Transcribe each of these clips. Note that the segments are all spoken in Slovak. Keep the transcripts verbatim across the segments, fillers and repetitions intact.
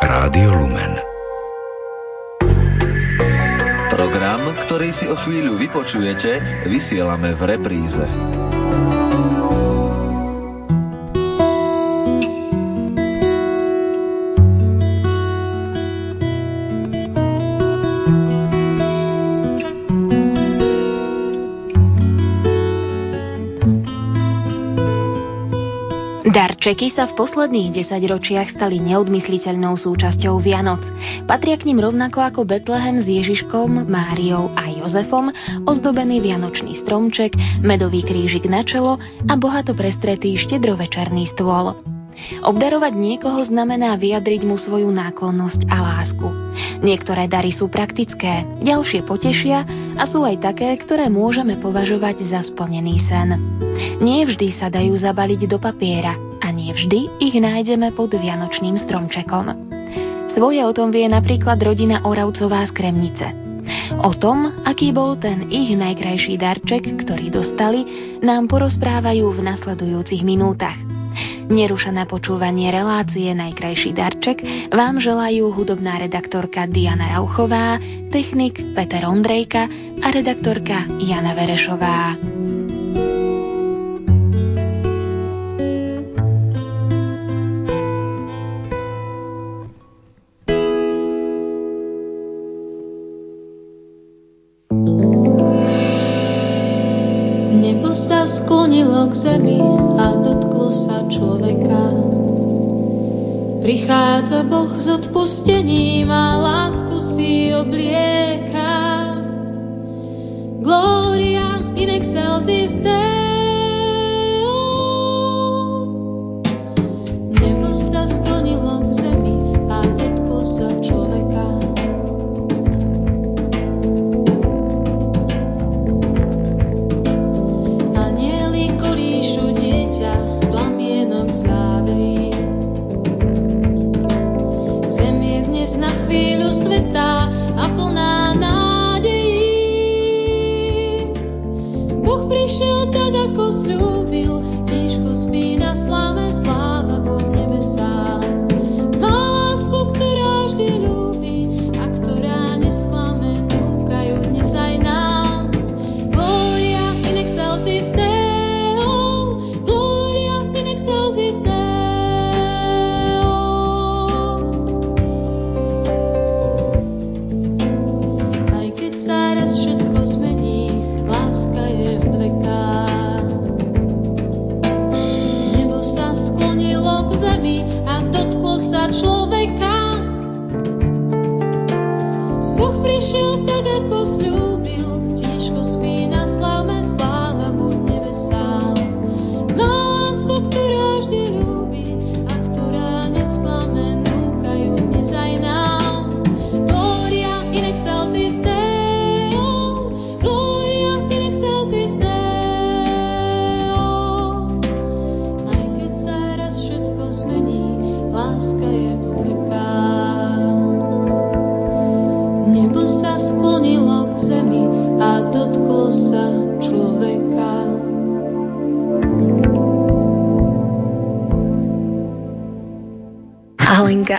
Rádio Lumen. Program, ktorý si o chvíľu vypočujete, vysielame v repríze. Darčeky sa v posledných desaťročiach stali neodmysliteľnou súčasťou Vianoc. Patria k nim rovnako ako Betlehem s Ježiškom, Máriou a Jozefom, ozdobený vianočný stromček, medový krížik na čelo a bohato prestretý štedrovečerný stôl. Obdarovať niekoho znamená vyjadriť mu svoju náklonnosť a lásku. Niektoré dary sú praktické, ďalšie potešia a sú aj také, ktoré môžeme považovať za splnený sen. Nie vždy sa dajú zabaliť do papiera a nie vždy ich nájdeme pod vianočným stromčekom. Svoje o tom vie napríklad rodina Oravcová z Kremnice. O tom, aký bol ten ich najkrajší darček, ktorý dostali, nám porozprávajú v nasledujúcich minútach. Nerušené počúvanie relácie Najkrajší darček vám želajú hudobná redaktorka Diana Rauchová, technik Peter Ondrejka a redaktorka Jana Verešová. Nebo sa sklonilo k zemi a dotklo sa človeka. Prichádza Boh s odpustením a lásku si oblieka. Gloria in excelsis Deo. Nebo sa sklonilo k zemi a dotklo sa človeka.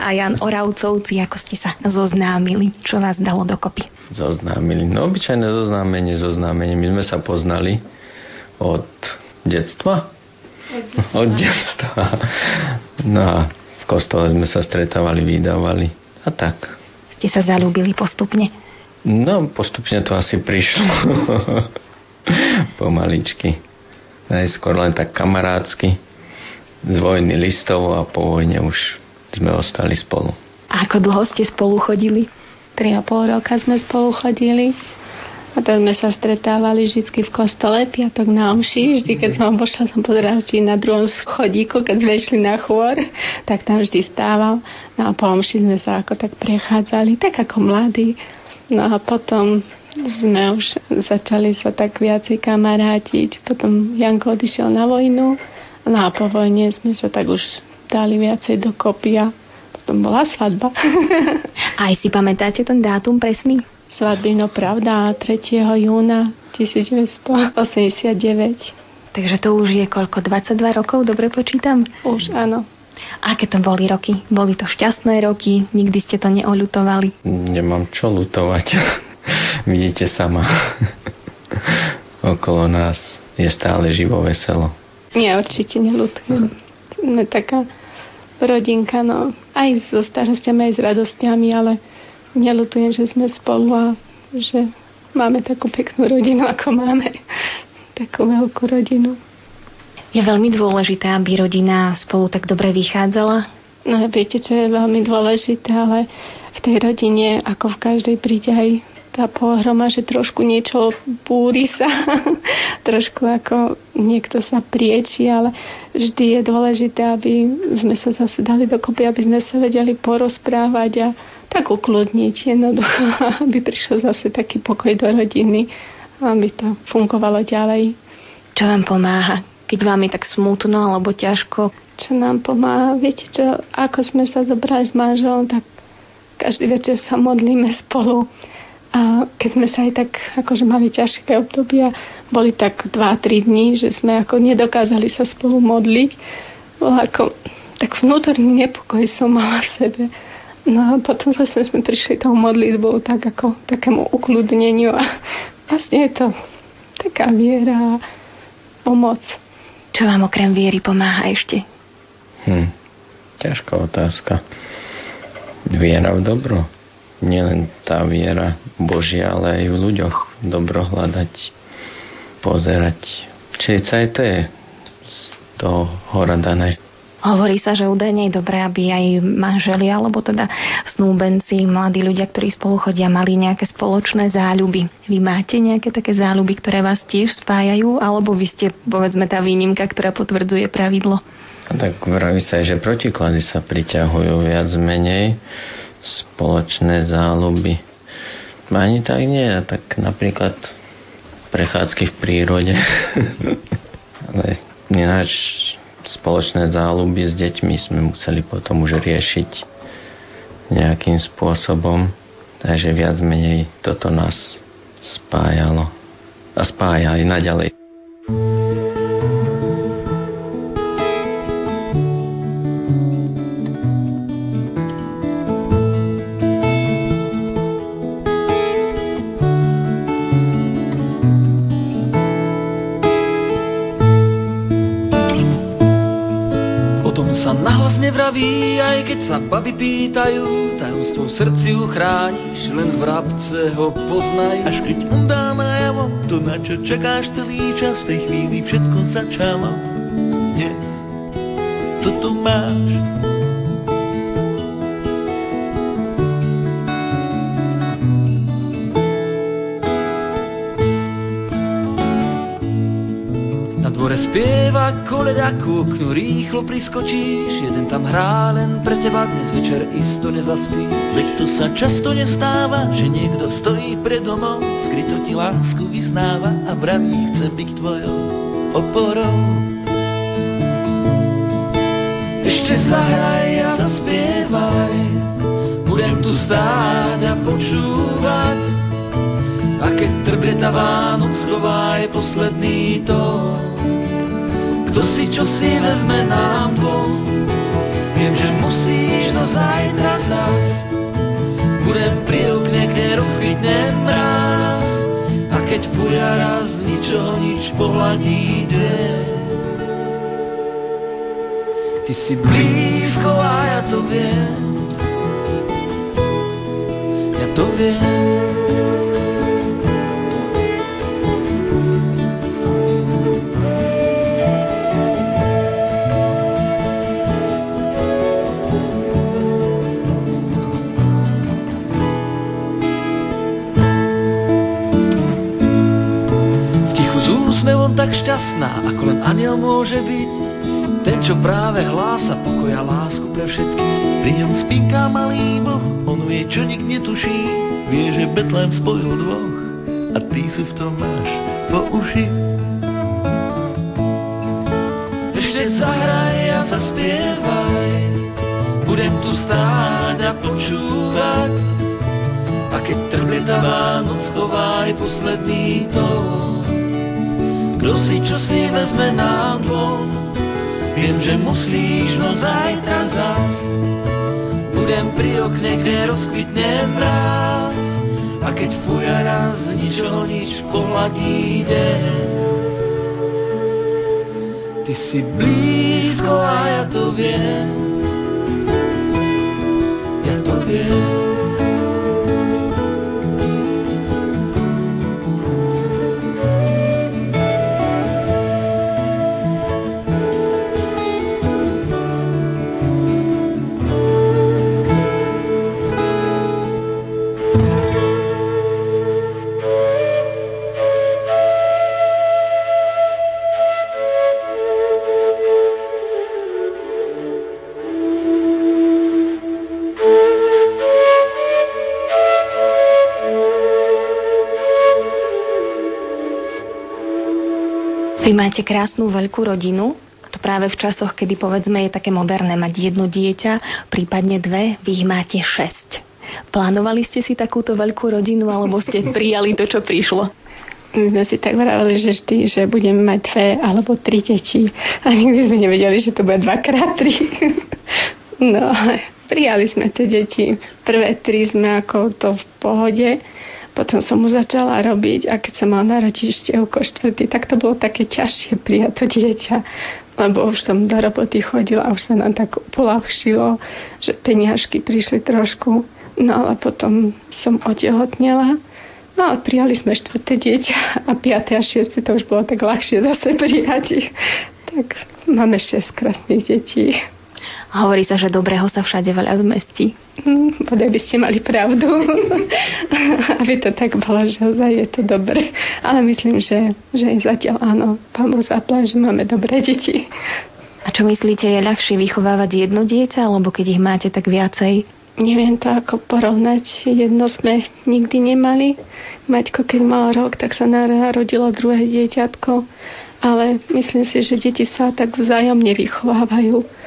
A Jan Oravcovci, ako ste sa zoznámili? Čo vás dalo dokopy? Zoznámili. No obyčajné zoznámenie, zoznámenie. My sme sa poznali od detstva. Od detstva. Od detstva. No a v kostole sme sa stretávali, vydávali a tak. Ste sa zalúbili postupne? No postupne to asi prišlo. Pomaličky. Najskôr len tak kamarádsky. Z vojny listov a po vojne už sme ostali spolu. A ako dlho ste spolu chodili? Tri a pol roka sme spolu chodili a to sme sa stretávali vždy v kostole, piatok na omši. Vždy, keď som obošla, som pozerala, či na druhom schodíku, keď sme išli na chôr, tak tam vždy stával. No a po omši sme sa ako tak prechádzali, tak ako mladí. No a potom sme už začali sa tak viacej kamarátiť. Potom Janko odišiel na vojnu, no a po vojne sme sa tak už dali viacej dokopy a potom bola svadba. Aj si pamätáte ten dátum presný? Svadby, no pravda, tretieho júna devätnásťstoosemdesiatdeväť. Takže to už je koľko? dvadsaťdva rokov, dobre počítam? Už áno. Aké to boli roky? Boli to šťastné roky? Nikdy ste to neoľutovali? Nemám čo ľutovať. Vidíte sama. Okolo nás je stále živo veselo. Nie, určite neľutujem. Sme taká rodinka, no aj so starostiami, aj s radosťami, ale neľutujem, že sme spolu a že máme takú peknú rodinu, ako máme. Takú veľkú rodinu. Je veľmi dôležité, aby rodina spolu tak dobre vychádzala? No viete, čo je veľmi dôležité, ale v tej rodine, ako v každej, príde aj tá pohroma, že trošku niečo búri sa, trošku ako niekto sa prieči, ale vždy je dôležité, aby sme sa zase dali dokopy, aby sme sa vedeli porozprávať a tak ukludniť jednoducho, aby prišiel zase taký pokoj do rodiny, aby to fungovalo ďalej. Čo vám pomáha, keď vám je tak smutno alebo ťažko? Čo nám pomáha? Viete čo, ako sme sa zobrali s manželom, tak každý večer sa modlíme spolu. A keď sme sa aj tak akože mali ťažké obdobia, boli tak dva tri dní, že sme ako nedokázali sa spolu modliť. Bolo ako, tak vnútorný nepokoj som mala v sebe. No a potom zase sme prišli tou modlitbou tak ako takému ukludneniu a vlastne je to taká viera a pomoc. Čo vám okrem viery pomáha ešte? Hm, ťažká otázka. Viera v dobro. Nielen tá viera Božia, ale aj v ľuďoch. Dobro hľadať, pozerať. Čiže aj to je z toho hora dané. Hovorí sa, že údajne je dobré, aby aj manželia, alebo teda snúbenci, mladí ľudia, ktorí spolu chodia, mali nejaké spoločné záľuby. Vy máte nejaké také záľuby, ktoré vás tiež spájajú, alebo vy ste, povedzme, tá výnimka, ktorá potvrdzuje pravidlo? A tak vraví sa, že protiklady sa priťahujú viac menej, spoločné záľuby. Ani tak nie, tak napríklad prechádzky v prírode. Ale ináč spoločné záľuby s deťmi sme museli potom už riešiť nejakým spôsobom, takže viac menej toto nás spájalo a spája aj naďalej. Baby pýtajú, tajomstvo v srdci uchrániš, len vrabce ho poznajú. Až keď on dá najavo, to na čo čakáš celý čas, v tej chvíli všetko začalo. Dnes to tu máš. Na dvore spieva koleda, ku oknu rýchlo priskočíš, jeden tam hrá len pre teba, dnes večer isto nezaspí. Veď to sa často nestáva, že niekto stojí pred domom, skryto ti lásku vyznáva a vraví, chcem byť tvojou oporou. Ešte zahraj a zaspievaj, budem tu stáť a počúvať, a keď trblieta Vánoc schová je posledný tón, kto si čo si vezme nám dvom. Viem, že musíš do zajtra zas, budem pri okne, kde rozkvitne mráz, a keď fúra raz ničo nič pohľadí deň. Ty si blízko a ja to viem, ja to viem. Tak šťastná, ako len anjel môže byť, ten, čo práve hlása pokoja lásku pre všetkých. Pri ňom spinká malý Boh, on vie, čo nik netuší, vie, že Betlém spojil dvoch a ty si v tom máš po uši. Ešte zahraj a zaspievaj, budem tu stáť a počúvať, a keď trblieta Vánoc chová je posledný tón, kto si čo si vezme nám dvom. Viem, že musíš, no zajtra zas budem pri okne, kde rozkvitne mráz. A keď fuja raz, z ničoho nič pohladí deň. Ty si blízko a ja to viem. Ja to viem. Vy máte krásnu veľkú rodinu, to práve v časoch, kedy povedzme je také moderné mať jedno dieťa, prípadne dve, vy ich máte šesť. Plánovali ste si takúto veľkú rodinu, alebo ste prijali to, čo prišlo? My sme si tak vravali, že vždy, že budeme mať dve alebo tri deti. A nikdy sme nevedeli, že to bude dvakrát tri. No, prijali sme tie deti. Prvé tri sme ako to v pohode. Potom som mu začala robiť a keď sa mal narodiť Šťovko štvrtý, tak to bolo také ťažšie prijať to dieťa, lebo už som do roboty chodila a už sa nám tak poľahšilo, že peniažky prišli trošku. No ale potom som otehotnela. No a prijali sme štvrté dieťa a piaté a šieste to už bolo tak ľahšie zase prijať. Tak máme šesť krásnych detí. Hovorí sa, že dobrého sa všade veľa zmestí. Mm, bodaj by ste mali pravdu. Aby to tak bolo, že ozaj je to dobré. Ale myslím, že, že aj zatiaľ áno. Pán Boh zaplať, že máme dobré deti. A čo myslíte, je ľahšie vychovávať jedno dieťa, alebo keď ich máte tak viacej? Neviem to ako porovnať. Jedno sme nikdy nemali. Maťko, keď mal rok, tak sa narodilo druhé dieťatko. Ale myslím si, že deti sa tak vzájomne vychovávajú.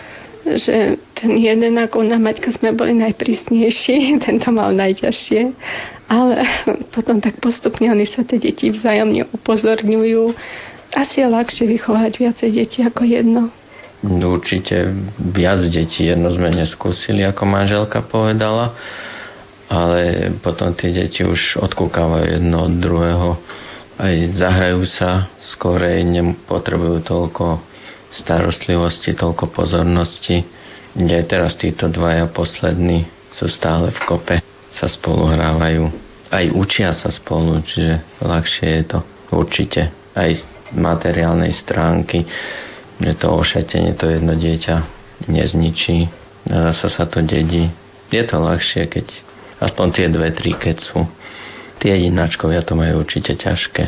Že ten jeden, ako na Maťka sme boli najprísnejší, ten to mal najťažšie, ale potom tak postupne oni sa tie deti vzájomne upozorňujú. Asi je ľahšie vychovať viacej detí ako jedno. No, určite viac detí, jedno sme neskúsili, ako manželka povedala, ale potom tie deti už odkúkávajú jedno od druhého, aj zahrajú sa, skorej nepotrebujú toľko starostlivosti, toľko pozornosti, kde teraz títo dvaja poslední sú stále v kope, sa spolu hrávajú. Aj učia sa spolu, čiže ľahšie je to určite. Aj z materiálnej stránky, že to ošatenie, to jedno dieťa nezničí, zasa sa to dedí. Je to ľahšie, keď aspoň tie dve, tri, keď sú. Tie jedináčkovia to majú určite ťažké.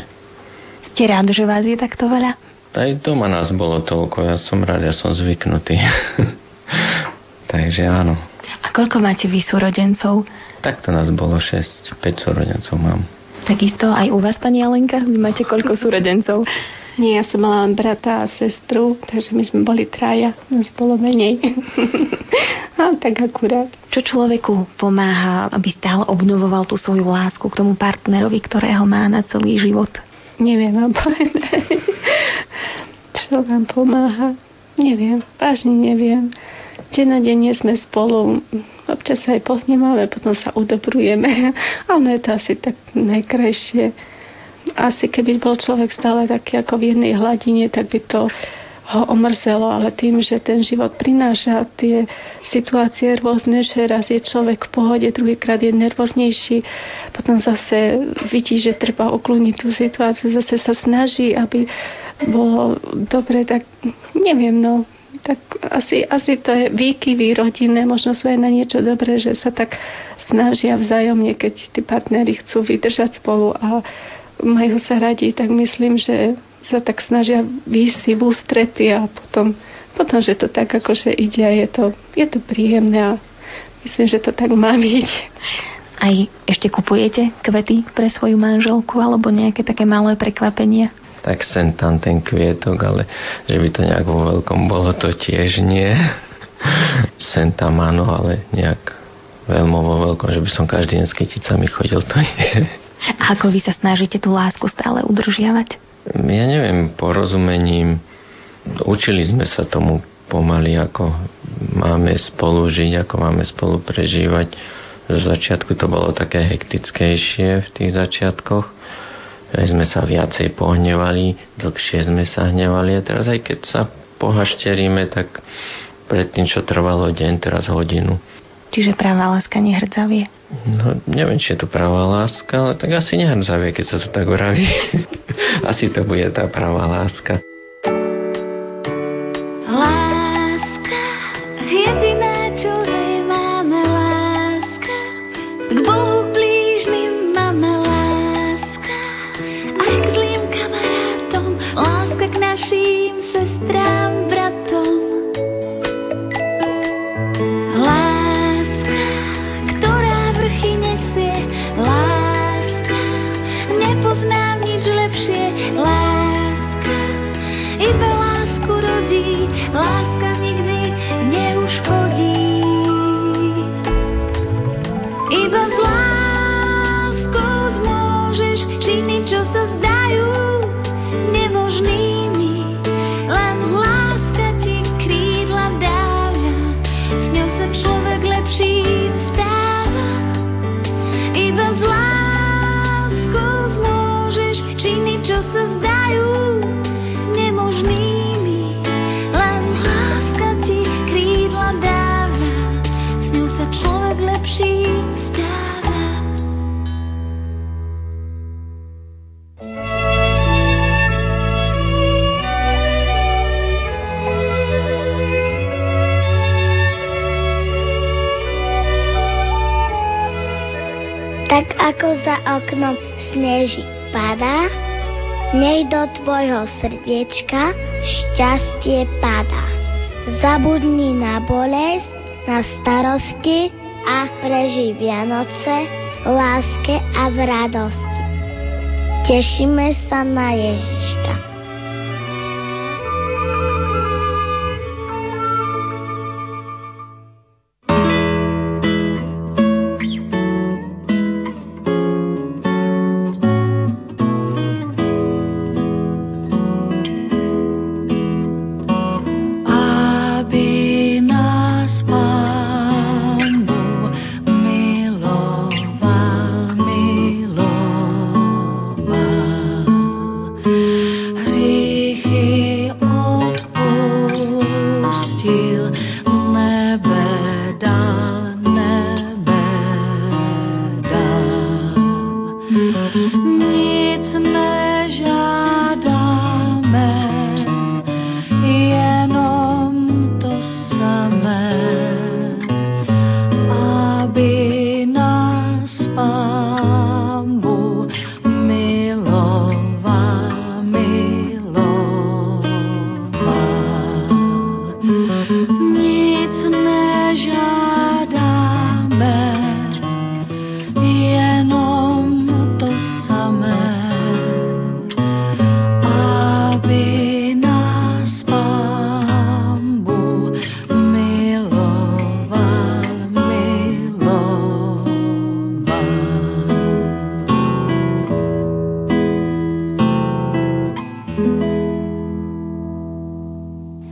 Ste rád, že vás je takto veľa? Aj doma nás bolo toľko, ja som rád, ja som zvyknutý. Takže áno. A koľko máte vy súrodencov? Takto nás bolo šesť, päť súrodencov mám. Takisto aj u vás, pani Alenka? Vy máte koľko súrodencov? Nie, ja som mala len brata a sestru, takže my sme boli traja, nás bolo menej. Ale tak akurát. Čo človeku pomáha, aby stále obnovoval tú svoju lásku k tomu partnerovi, ktorého má na celý život? Neviem vám povedať. Čo vám pomáha? Neviem, vážne neviem. Denodenne sme spolu, občas sa aj pohnemáme, potom sa udobrujeme. A ono je to asi tak najkrajšie. Asi keby bol človek stále taký ako v jednej hladine, tak by to ho omrzelo, ale tým, že ten život prináša tie situácie rôzne, že raz je človek v pohode, druhýkrát je nervóznejší, potom zase vidí, že treba uklúniť tú situáciu, zase sa snaží, aby bolo dobre, tak neviem, no, tak asi, asi to je výkyvy rodinné, možno sú aj na niečo dobré, že sa tak snažia vzájomne, keď tí partneri chcú vydržať spolu a majú sa radi, tak myslím, že sa tak snažia výjsť si v ústrety a potom, potom, že to tak akože ide a je to, je to príjemné a myslím, že to tak má byť. Aj ešte kupujete kvety pre svoju manželku alebo nejaké také malé prekvapenia? Tak sem tam ten kvietok, ale že by to nejak vo veľkom bolo, to tiež nie. Sem tam áno, ale nejak veľmi vo veľkom, že by som každý deň s kyticami chodil, to nie. A ako vy sa snažíte tú lásku stále udržiavať? Ja neviem, porozumením, Učili sme sa tomu pomaly, ako máme spolu žiť, ako máme spolu prežívať. V začiatku to bolo také hektickejšie v tých začiatkoch. Sme sa viacej pohnevali, dlhšie sme sa hnevali a teraz aj keď sa pohašteríme, tak predtým, čo trvalo deň, teraz hodinu. Čiže pravá láska nehrdzavie? No, neviem, či je to pravá láska, ale tak asi nehrdzavie, keď sa to tak vraví. Asi to bude tá pravá láska. Ako za oknom sneží padá, nej do tvojho srdiečka šťastie padá. Zabudni na bolesť, na starosti a prežij Vianoce v láske a v radosti. Tešíme sa na Ježiška.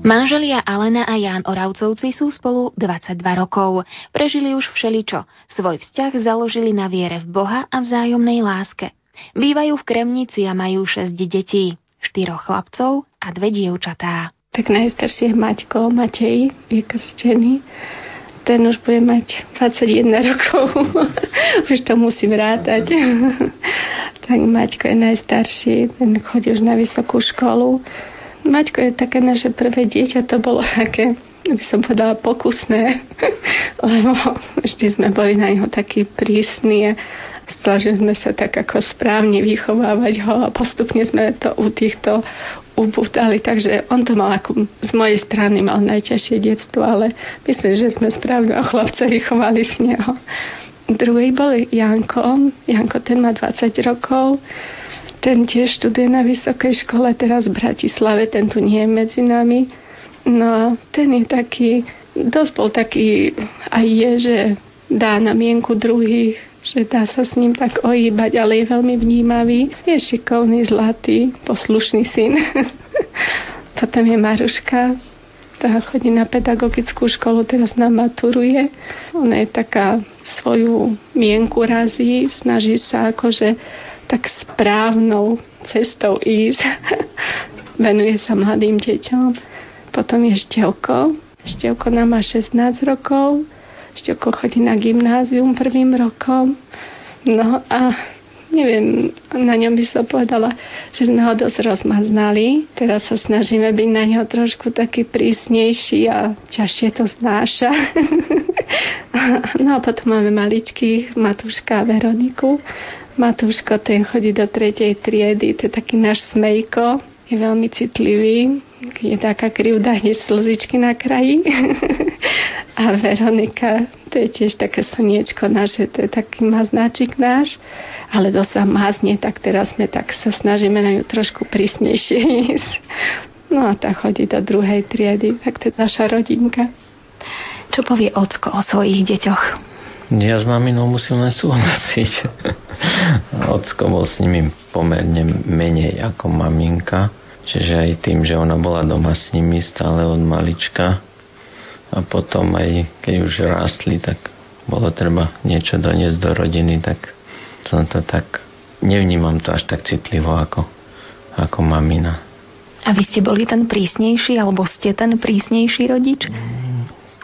Manželia Alena a Ján Oravcovci sú spolu dvadsaťdva rokov. Prežili už všeličo. Svoj vzťah založili na viere v Boha a vzájomnej láske. Bývajú v Kremnici a majú šesť detí. Štyroch chlapcov a dve dievčatá. Tak najstarší je Maťko, Matej je krstený. Ten už bude mať dvadsaťjeden rokov. Už to musím rátať. Tak Maťko je najstarší. Ten chodí už na vysokú školu. Maťko je také naše prvé dieťa, to bolo také, by som povedala, pokusné, lebo vždy sme boli na neho takí prísni a snažili sme sa tak ako správne vychovávať ho a postupne sme to u týchto ubudali, takže on to mal ako, z mojej strany mal najťažšie detstvo, ale myslím, že sme správneho chlapca vychovali z neho. Druhý bol Janko, Janko ten má dvadsať rokov. Ten tiež študuje na vysokej škole teraz v Bratislave, ten tu nie je medzi nami. No a ten je taký, dosť bol taký, aj je, že dá na mienku druhých, že dá sa s ním tak ojíbať, ale je veľmi vnímavý. Je šikovný, zlatý, poslušný syn. Potom je Maruška, ktorá chodí na pedagogickú školu, teraz nám maturuje. Ona je taká, svoju mienku razí, snaží sa akože tak správnou cestou ísť. Venuje sa mladým deťom. Potom je Šťovko. Šťovko nám má šestnásť rokov. Šťovko chodí na gymnázium prvým rokom. No a neviem, na ňom by som povedala, že sme ho dosť rozmaznali. Teraz sa snažíme byť na ňo trošku taký prísnejší a ťažšie to znáša. No a potom máme maličkých, Matúška a Veroniku. Matúško, ten chodí do tretej triedy, to je taký náš smejko. Je veľmi citlivý, je taká krivda, hneď slzičky na kraji. A Veronika, to je tiež také slniečko naše, to je taký maznáčik náš, ale dosť sa mazne, tak teraz sme tak sa snažíme na ňu trošku prísnejšie ísť. No a tá chodí do druhej triedy, tak to je naša rodinka. Čo povie ocko o svojich deťoch? Ja s maminou musím len súhlasiť. Ocko bol s nimi pomerne menej ako maminka, čiže aj tým, že ona bola doma s nimi stále od malička a potom aj keď už rástli, tak bolo treba niečo doniesť do rodiny, tak som to tak, nevnímam to až tak citlivo ako, ako mamina. A vy ste boli ten prísnejší, alebo ste ten prísnejší rodič?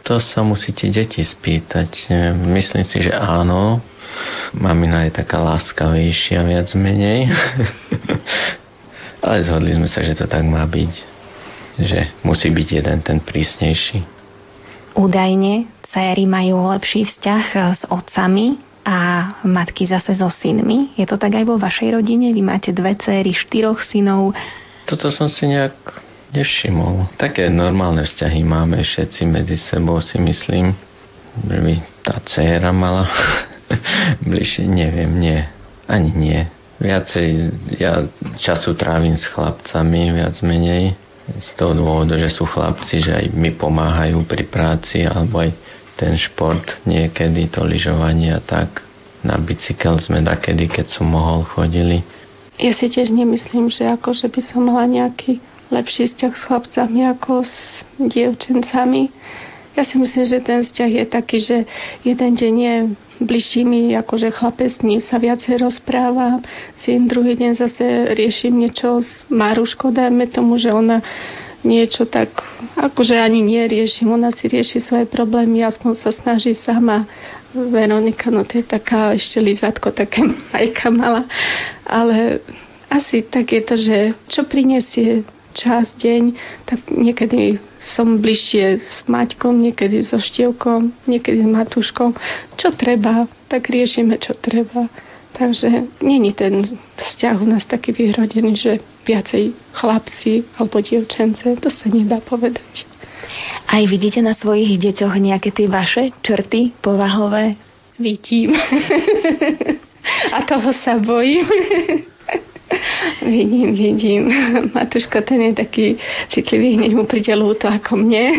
To sa musíte deti spýtať. Myslím si, že áno. Mamina je taká láskavejšia viac menej. Ale zhodli sme sa, že to tak má byť. Že musí byť jeden ten prísnejší. Údajne dcery majú lepší vzťah s otcami a matky zase so synmi. Je to tak aj vo vašej rodine? Vy máte dve dcery, štyroch synov. Toto som si nejak nevšimol. Také normálne vzťahy máme všetci medzi sebou, si myslím. Že by tá dcéra mala bližšie, neviem, nie. Ani nie. Viacej ja času trávim s chlapcami, viac menej. Z toho dôvodu, že sú chlapci, že aj mi pomáhajú pri práci, alebo aj ten šport niekedy, to lyžovanie a tak. Na bicykel sme takedy, keď som mohol, chodili. Ja si tiež nemyslím, že akože by som mala nejaký lepší vzťah s chlapcami ako s dievčencami. Ja si myslím, že ten vzťah je taký, že jeden deň je bližší mi, akože chlapec s ním sa viacej rozpráva, si druhý deň zase riešim niečo s Maruškou, dajme tomu, že ona niečo tak, akože ani neriešim, ona si rieši svoje problémy, aspoň sa snaží sama. Veronika, no to je taká ešte lízatko, také majka malá, ale asi tak je to, že čo prinesie čas, deň, tak niekedy som bližšie s Maťkom, niekedy so Štievkom, niekedy s Matúškom. Čo treba, tak riešime, čo treba. Takže není ten vzťah u nás taký vyhrodený, že viacej chlapci alebo dievčence, to sa nedá povedať. Aj vidíte na svojich deťoch nejaké tie vaše črty povahové? Vidím. A toho sa bojím. Vidím, vidím. Matúško, ten je taký citlivý, hneď mu príde ľúto ako mne.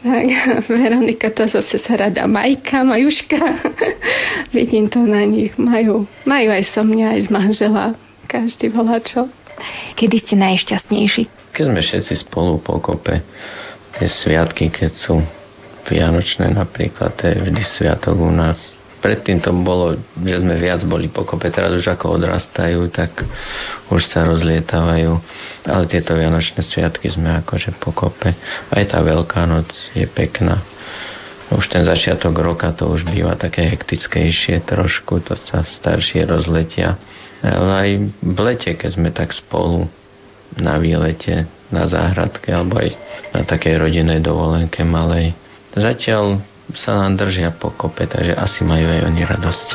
Tak, Veronika, to zase sa rada Majka, Majuška. Vidím to na nich. Majú, majú aj so mňa, aj z manžela. Každý volá čo. Kedy ste najšťastnejší? Keď sme všetci spolu pokope. Tie sviatky, keď sú vianočné napríklad, to je vždy sviatok u nás. Predtým to bolo, že sme viac boli pokope, teraz už ako odrastajú, tak už sa rozlietávajú. Ale tieto vianočné sviatky sme akože pokope. Aj tá Veľká noc je pekná. Už ten začiatok roka to už býva také hektickejšie trošku, to sa staršie rozletia. Ale aj v lete, keď sme tak spolu na výlete, na záhradke alebo aj na takej rodinnej dovolenke malej. Zatiaľ sa nám držia pokope, takže asi majú aj oni radosť.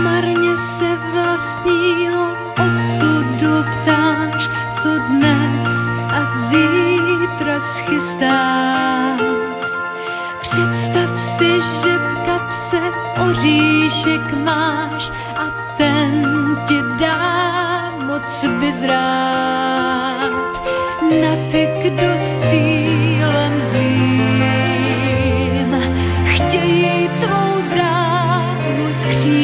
Marne se vlastního osudu ptáš, co dnes a zítra schystá. Představ si, že v kapse oříšek máš a ten ti dá bezrád na ty, kdo s cílem zlým chtějí tvou bránu skřívat.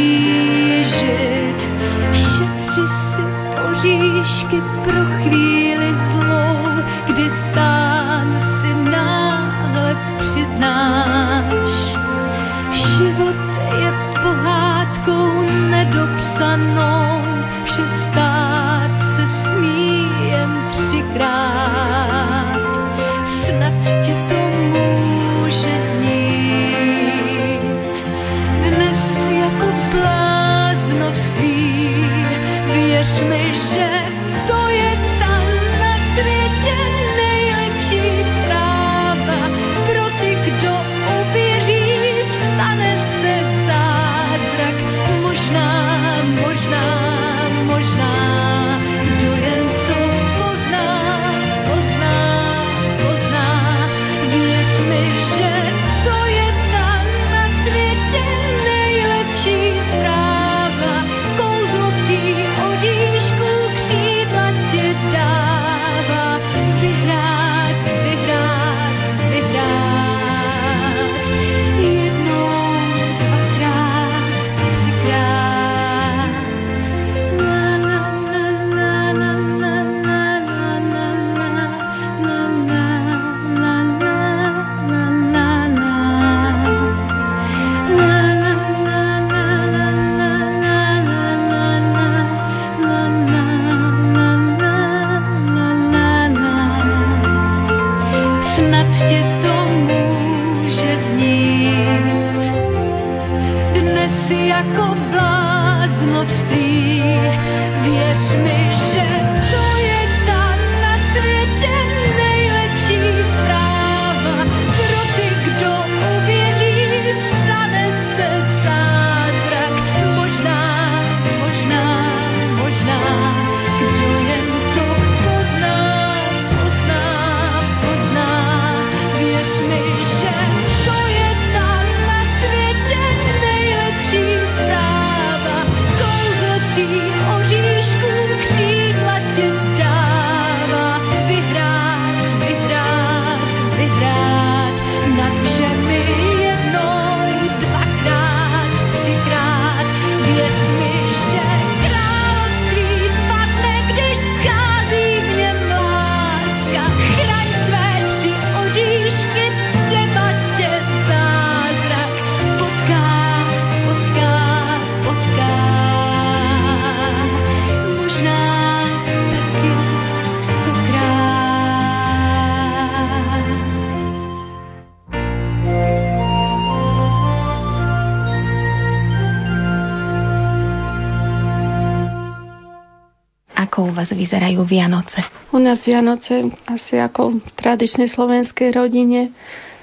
ako u vás vyzerajú Vianoce? U nás Vianoce asi ako v tradičnej slovenskej rodine.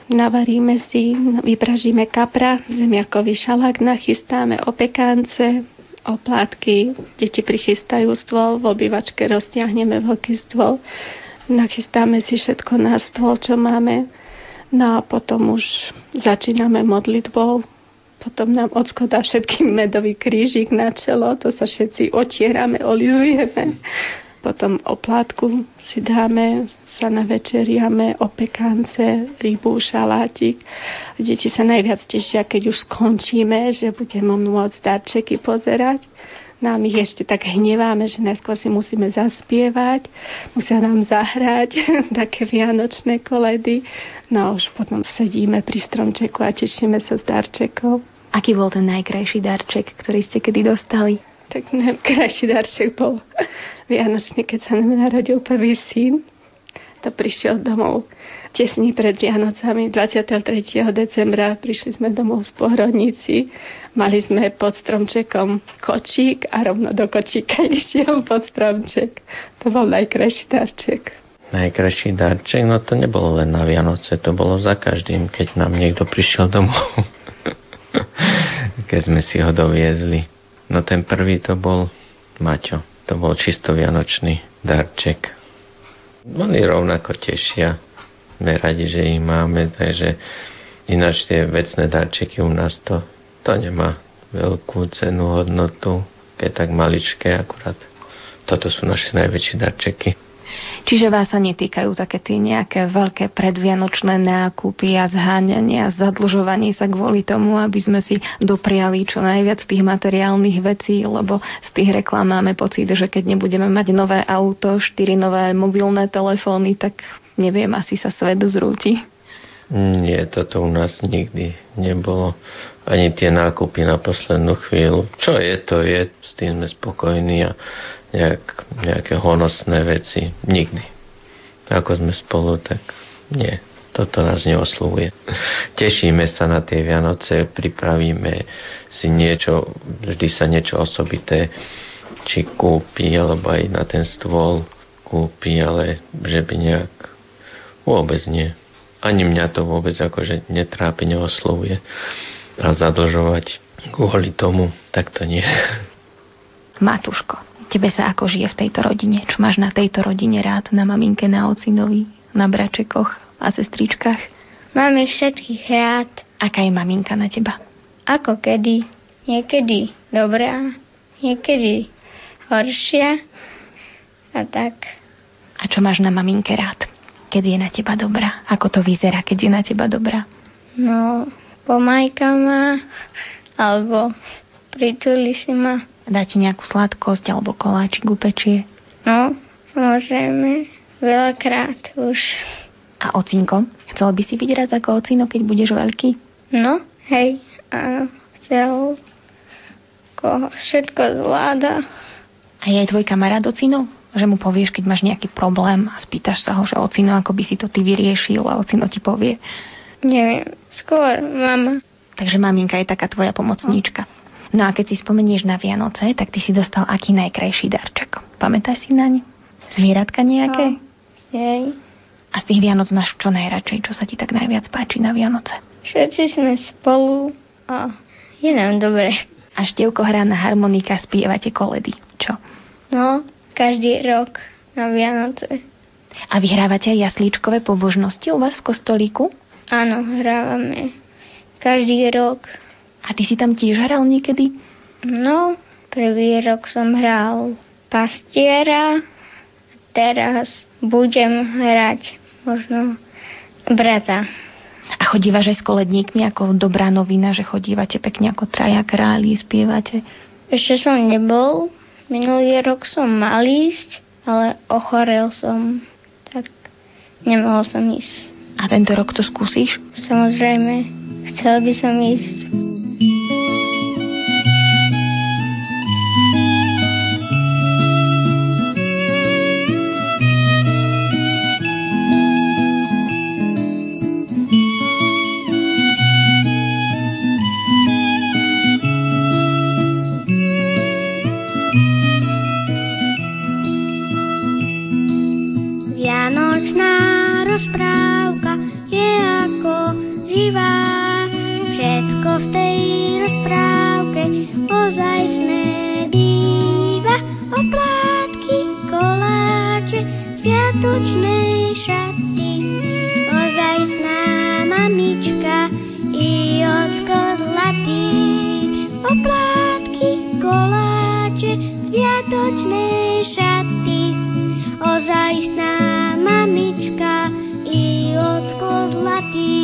Navaríme si, vypražíme kapra, zemiakový šalák nachystáme, opekance, oplátky, deti prichystajú stôl, v obývačke roztiahneme veľký stôl, nachystáme si všetko na stôl, čo máme. No a potom už začíname modlitbou. Potom nám ocko dá všetkým medový krížik na čelo, to sa všetci otierame, olizujeme. Potom oplátku si dáme, sa navečeriame, opekance, rybu, šalátik. Deti sa najviac tešia, keď už skončíme, že budeme môcť darčeky pozerať. Nám ich ešte tak hneváme, že najskôr si musíme zaspievať, musia nám zahrať také vianočné koledy. No a už potom sedíme pri stromčeku a tešíme sa s darčekov. Aký bol ten najkrajší darček, ktorý ste kedy dostali? Tak najkrajší darček bol vianočný, keď sa nám narodil prvý syn. To prišiel domov tesne pred Vianocami, dvadsiateho tretieho decembra. Prišli sme domov z Pohrodnici. Mali sme pod stromčekom kočík a rovno do kočíka išiel pod stromček. To bol najkrajší darček. Najkrajší darček? No to nebolo len na Vianoce, to bolo za každým, keď nám niekto prišiel domov. Keď sme si ho doviezli. No ten prvý to bol Maťo. To bol čisto vianočný darček. Oni rovnako tešia. Sme radi, že ich máme, takže ináč tie vecné darčeky u nás to, to nemá veľkú cenu, hodnotu, keď tak maličké akurát. Toto sú naše najväčšie darčeky. Čiže vás sa netýkajú také tie nejaké veľké predvianočné nákupy a zháňania, zadlžovanie sa kvôli tomu, aby sme si dopriali čo najviac tých materiálnych vecí, lebo z tých reklám máme pocit, že keď nebudeme mať nové auto, štyri nové mobilné telefóny, tak neviem, asi sa svet zrúti. Nie, toto u nás nikdy nebolo. Ani tie nákupy na poslednú chvíľu. Čo je, to je. S tým sme spokojní a nejak, nejaké honosné veci. Nikdy. Ako sme spolu, tak nie. Toto nás neoslovuje. Tešíme sa na tie Vianoce, pripravíme si niečo, vždy sa niečo osobité, či kúpi, alebo aj na ten stôl kúpi, ale že by nejak vôbec nie. Ani mňa to vôbec akože netrápi, neoslovuje. A zadlžovať kvôli tomu, tak to nie. Matúško, tebe sa ako žije v tejto rodine? Čo máš na tejto rodine rád? Na maminke, na ocinovi, na bračekoch a sestričkách? Mám ich všetkých rád. Aká je maminka na teba? Ako kedy. Niekedy dobrá, niekedy horšia a tak. A čo máš na maminke rád? Keď je na teba dobrá? Ako to vyzerá, keď je na teba dobrá? No, pomajka ma, alebo prituli si ma. Dá ti nejakú sladkosť, alebo koláčik upečie? No, samozrejme, veľakrát už. A ocinko? Chcel by si byť raz ako ocino, keď budeš veľký? No, hej, áno, chcel, koho všetko zvláda. A je aj tvoj kamarát ocino? Že mu povieš, keď máš nejaký problém a spýtaš sa ho, že ocino, ako by si to ty vyriešil a ocino ti povie? Neviem, skôr mama. Takže maminka je taká tvoja pomocníčka. No a keď si spomenieš na Vianoce, tak ty si dostal aký najkrajší darček? Pamätáš si naň? Zvieratka nejaké? Jej. A z tých Vianoc máš čo najradšej? Čo sa ti tak najviac páči na Vianoce? Všetci sme spolu a je nám dobre. A Števko hrá na harmonika, spievate koledy. Čo? No, každý rok na Vianoce. A vyhrávate aj jaslíčkové pobožnosti u vás v kostolíku? Áno, hrávame. Každý rok. A ty si tam tiež hral niekedy? No, prvý rok som hral pastiera. Teraz budem hrať možno brata. A chodívaš aj s koledníkmi ako dobrá novina, že chodívate pekne ako traja králi, spievate? Ešte som nebol. Minulý rok som mal ísť, ale ochorel som, tak nemohol som ísť. A tento rok to skúsiš? Samozrejme, chcel by som ísť. Svetočnej šaty, ozajstná mamička i ocko zlatý. Oplátky, koláče, svetočnej šaty, ozajstná mamička i ocko zlatý.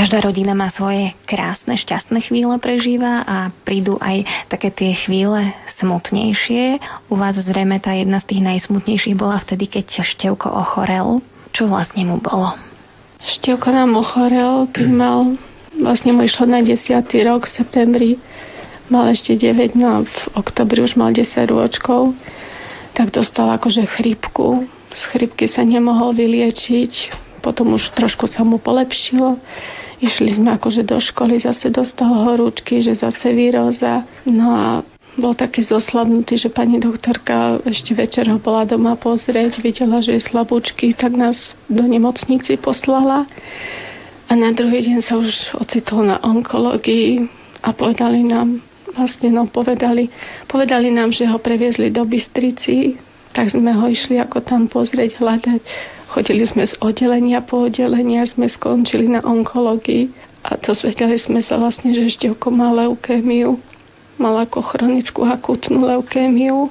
Každá rodina má svoje krásne, šťastné chvíle prežíva a prídu aj také tie chvíle smutnejšie. U vás zrejme tá jedna z tých najsmutnejších bola vtedy, keď Šťovko ochorel. Čo vlastne mu bolo? Šťovko nám ochorel, keď mal, vlastne mu išlo na desiaty rok v septembri. Mal ešte deväť dňov a v oktobri už mal desať rôčkov. Tak dostal akože chrípku. Z chrípky sa nemohol vyliečiť. Potom už trošku sa mu polepšilo. Išli sme akože do školy, zase dostal horúčky, že zase výroza. No a bol taký zoslabnutý, že pani doktorka ešte večer ho bola doma pozrieť, videla, že je slabúčky, tak nás do nemocnici poslala. A na druhý deň sa už ocitol na onkológii a povedali nám, vlastne nám povedali, povedali nám, že ho previezli do Bystrici, tak sme ho išli ako tam pozrieť, hľadať. Chodili sme z oddelenia po oddelenia, sme skončili na onkológii a dozvedeli sme sa vlastne, že Šťovko má leukémiu. Mal ako chronickú akútnu leukémiu.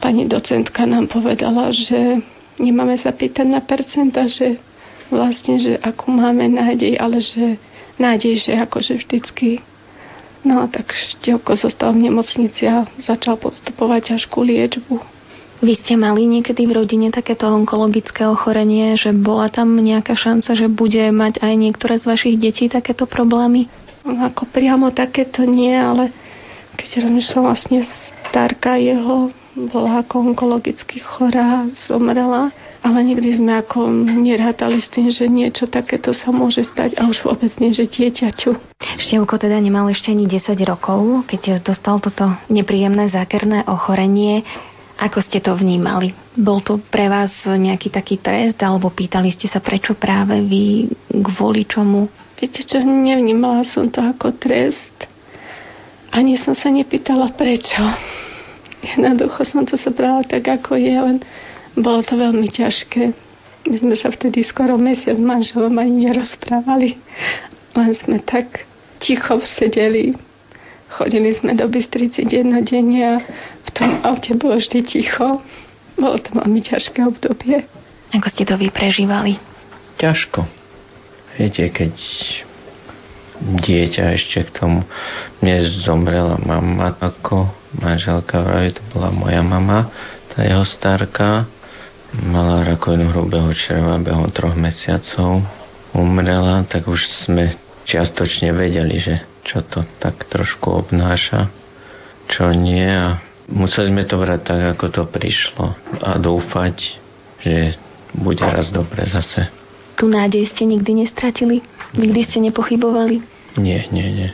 Pani docentka nám povedala, že nemáme sa pýtať na percenta, že vlastne, že akú máme nádej, ale že nádej, že akože vždycky. No a tak Šťovko zostal v nemocnici a začal podstupovať ťažkú liečbu. Vy ste mali niekedy v rodine takéto onkologické ochorenie, že bola tam nejaká šanca, že bude mať aj niektoré z vašich detí takéto problémy? Ako priamo takéto nie, ale keď rozmýšľam, vlastne starka jeho bola ako onkologicky chorá, zomrela, ale nikdy sme ako nerátali s tým, že niečo takéto sa môže stať a už vôbec nie, že dieťaťu. Šťovko teda nemal ešte ani desať rokov, keď dostal toto nepríjemné zákerné ochorenie. Ako ste to vnímali? Bol to pre vás nejaký taký trest, alebo pýtali ste sa, prečo práve vy, kvôli čomu? Viete čo, nevnímala som to ako trest. Ani som sa nepýtala, prečo. Jednoducho som to zobrala tak, ako je, len bolo to veľmi ťažké. My sme sa vtedy skoro mesiac s manželom ani nerozprávali. Len sme tak ticho sedeli. Chodili sme do Bystrici dennodenne a v tom aute bolo vždy ticho. Bolo to veľmi ťažké obdobie. Ako ste to vy prežívali? Ťažko. Viete, keď dieťa ešte k tomu, mne zomrela mama, ako manželka vraví, to bola moja mama, tá jeho starka, mala rakovinu hrubého čreva behom troch mesiacov, umrela, tak už sme čiastočne vedeli, že čo to tak trošku obnáša, čo nie, a museli sme to brať tak, ako to prišlo a dúfať, že bude raz dobre zase. Tu nádej ste nikdy nestratili? Nikdy ste nepochybovali? Nie, nie, nie.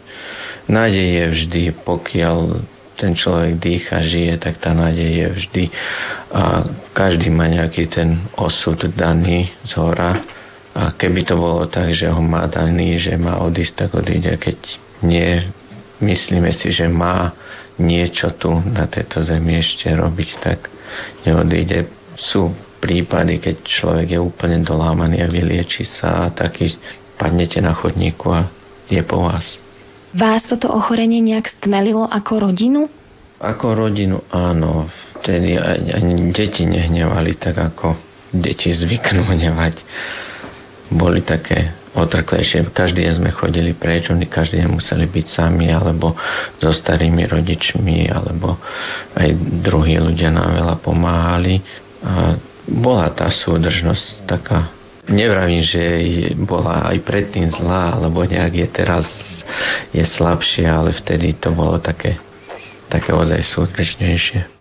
Nádej je vždy, pokiaľ ten človek dýcha, žije, tak tá nádej je vždy. A každý má nejaký ten osud daný zhora. A keby to bolo tak, že ho má daný, že má odísť, tak odíde. Keď nie, myslíme si, že má niečo tu na tejto zemi ešte robiť, tak neodíde. Sú prípady, keď človek je úplne dolámaný a vylieči sa a taký padnete na chodníku a je po vás. Vás toto ochorenie nejak stmelilo ako rodinu? Ako rodinu, áno. Vtedy ani deti nehnevali tak, ako deti zvyknú hnevať. Boli také otrklejšie. Každý deň sme chodili preč, oni každý deň museli byť sami, alebo so starými rodičmi, alebo aj druhí ľudia nám veľa pomáhali. A bola tá súdržnosť taká. Nevravím, že bola aj predtým zlá, alebo nejak je teraz je slabšie, ale vtedy to bolo také, také ozaj súdržnejšie.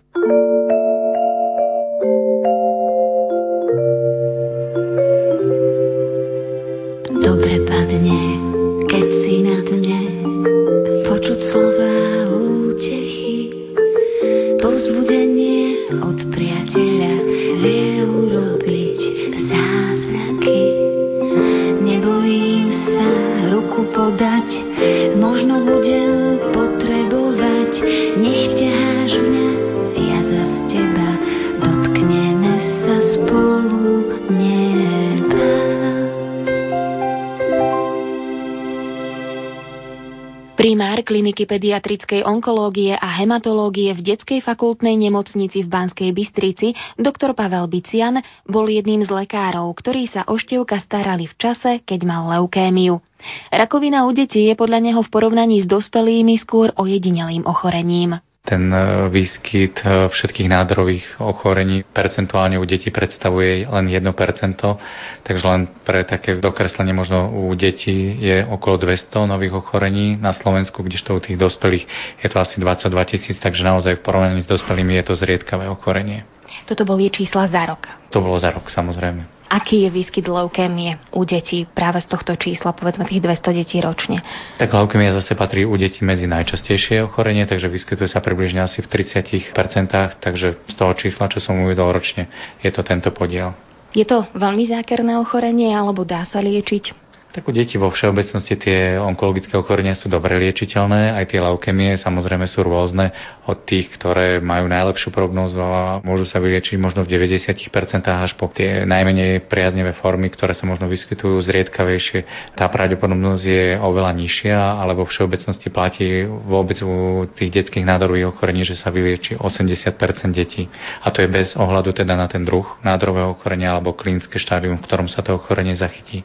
Kliniky pediatrickej onkológie a hematológie v detskej fakultnej nemocnici v Banskej Bystrici doktor Pavel Bician bol jedným z lekárov, ktorí sa o Števka starali v čase, keď mal leukémiu. Rakovina u detí je podľa neho v porovnaní s dospelými skôr ojedinelým ochorením. Ten výskyt všetkých nádorových ochorení percentuálne u detí predstavuje len jedno percento, takže len pre také dokreslenie možno u detí je okolo dvesto nových ochorení na Slovensku, kdežto u tých dospelých je to asi dvadsaťdva tisíc, takže naozaj v porovnaní s dospelými je to zriedkavé ochorenie. Toto boli čísla za rok? To bolo za rok, samozrejme. Aký je výskyt leukémie u detí práve z tohto čísla, povedzme tých dvesto detí ročne? Tak leukémia zase patrí u detí medzi najčastejšie ochorenie, takže vyskytuje sa približne asi v tridsať percent, takže z toho čísla, čo som uvedol ročne, je to tento podiel. Je to veľmi zákerné ochorenie, alebo dá sa liečiť? Tak u detí vo všeobecnosti tie onkologické ochorenia sú dobre liečiteľné, aj tie leukémie samozrejme sú rôzne od tých, ktoré majú najlepšiu prognózu a môžu sa vyliečiť možno v deväťdesiat percent až po tie najmenej priaznivé formy, ktoré sa možno vyskytujú zriedkavejšie. Tá pravdepodobnosť je oveľa nižšia, ale vo všeobecnosti platí vôbec u tých detských nádorových ochorení, že sa vylieči osemdesiat percent detí. A to je bez ohľadu teda na ten druh nádorového ochorenia alebo klinické štádium, v ktorom sa to ochorenie zachytí.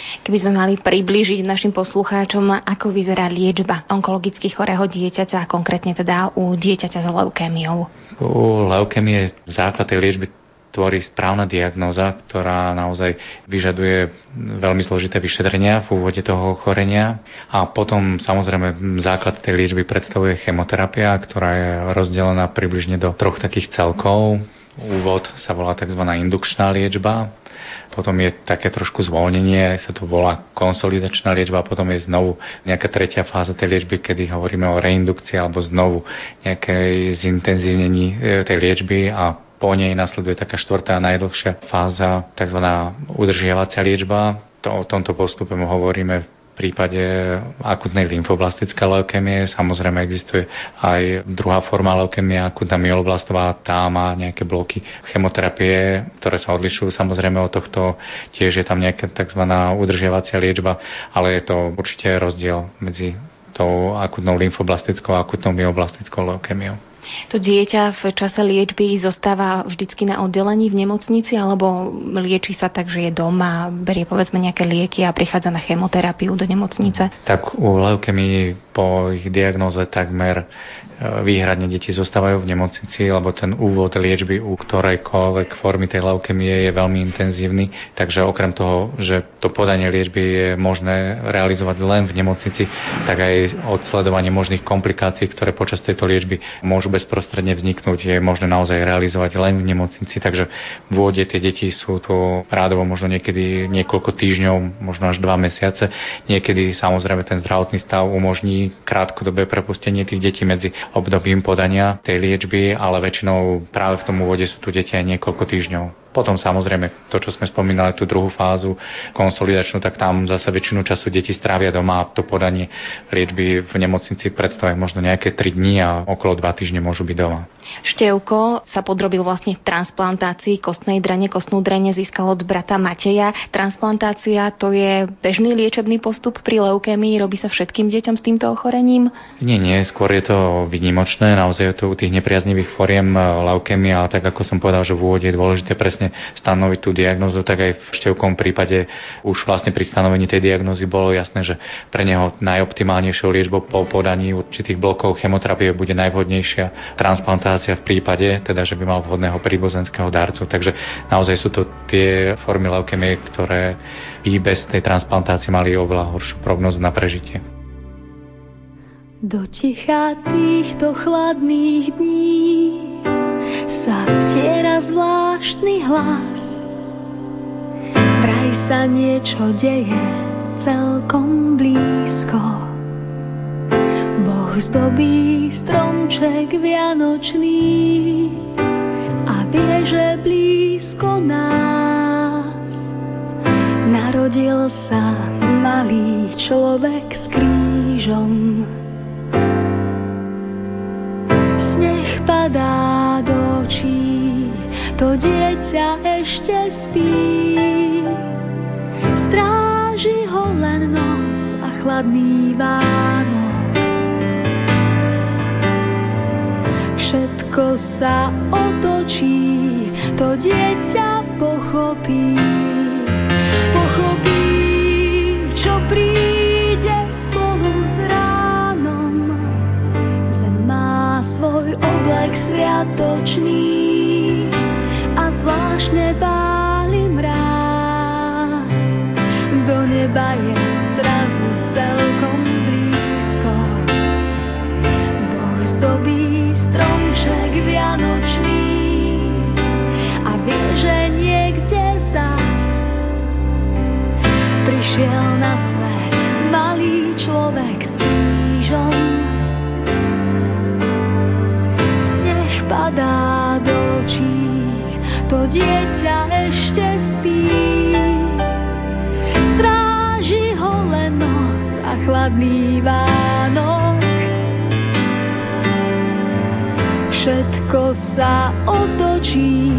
Keby sme mali priblížiť našim poslucháčom, ako vyzerá liečba onkologicky chorého dieťaťa, a konkrétne teda u dieťaťa s leukémiou. U leukémie základ tej liečby tvorí správna diagnóza, ktorá naozaj vyžaduje veľmi zložité vyšetrenia v úvode toho ochorenia. A potom samozrejme základ tej liečby predstavuje chemoterapia, ktorá je rozdelená približne do troch takých celkov. Úvod sa volá tzv. Indukčná liečba, potom je také trošku zvolnenie, sa to volá konsolidačná liečba, potom je znovu nejaká tretia fáza tej liečby, kedy hovoríme o reindukcii alebo znovu nejakej zintenzívnení tej liečby a po nej nasleduje taká štvrtá najdlhšia fáza, tzv. Udržiavacia liečba. To, o tomto postupe hovoríme v V prípade akutnej lymfoblastické leukémie. Samozrejme existuje aj druhá forma leukémie, akutná myeloblastová, tá má nejaké bloky chemoterapie, ktoré sa odlišujú samozrejme od tohto. Tiež je tam nejaká tzv. Udržiavacia liečba, ale je to určite rozdiel medzi tou akutnou lymfoblastickou a akutnou myeloblastickou leukémiou. To dieťa v čase liečby zostáva vždycky na oddelení v nemocnici, alebo lieči sa tak, že je doma, berie povedzme nejaké lieky a prichádza na chemoterapiu do nemocnice? Tak u leukémii po ich diagnóze takmer výhradne deti zostávajú v nemocnici, lebo ten úvod liečby u ktorejkoľvek formy tej leukémie je veľmi intenzívny, takže okrem toho, že to podanie liečby je možné realizovať len v nemocnici, tak aj odsledovanie možných komplikácií, ktoré počas tejto liečby môžu môžu bezprostredne vzniknúť, je možné naozaj realizovať len v nemocnici, takže v vôde tie deti sú to rádovo možno niekedy niekoľko týždňov, možno až dva mesiace. Niekedy samozrejme ten zdravotný stav umožní krátkodobé prepustenie tých detí medzi obdobím podania tej liečby, ale väčšinou práve v tom úvode sú tu deti aj niekoľko týždňov. Potom samozrejme to, čo sme spomínali, tú druhú fázu konsolidačnú, tak tam zase väčšinu času deti strávia doma a to podanie liečby v nemocnici predstavuje možno nejaké tri dni a okolo dva týždne môžu byť doma. Šťovko sa podrobil vlastne transplantácii kostnej drene. Kostnú drene získal od brata Mateja. Transplantácia, to je bežný liečebný postup pri leukémii? Robí sa všetkým deťom s týmto ochorením? Nie, nie, skôr je to výnimočné. Naozaj je to u tých nepriaznivých foriem leukémie, ale tak ako som povedal, že v úvode je dôležité presne stanoviť tú diagnózu, tak aj v Šťovkovom prípade už vlastne pri stanovení tej diagnózy bolo jasné, že pre neho najoptimálnejšou liečbou po podaní určitých blokov chemoterapie bude najvhodnejšia transplantácia v prípade, teda že by mal vhodného príbuzenského darcu. Takže naozaj sú to tie formy leukémie, ktoré by bez tej transplantácie mali oveľa horšiu prognózu na prežitie. Do ticha týchto chladných dní sa vtiera zvláštny hlas. Vraj sa niečo deje celkom blízko. Boh zdobí stromček vianočný a vie, že blízko nás narodil sa malý človek s krížom. Sneh padá do očí, to dieťa ešte spí. Stráži ho len noc a chladný Vánok. Všetko sa otočí, to dieťa pochopí. Pochopí, čo príde spolu s ránom. Zem má svoj oblek sviatočný a zvláštne báli mráz. Do neba je zrazu celkom blízko. Boh zdobí stromček vianočný a vie, že niekde zas prišiel na svet malý človek s krížom. Sneh padá do očí, to dieťa ešte spí. Stráži ho len noc a chladný Vánok. Všetko sa otočí,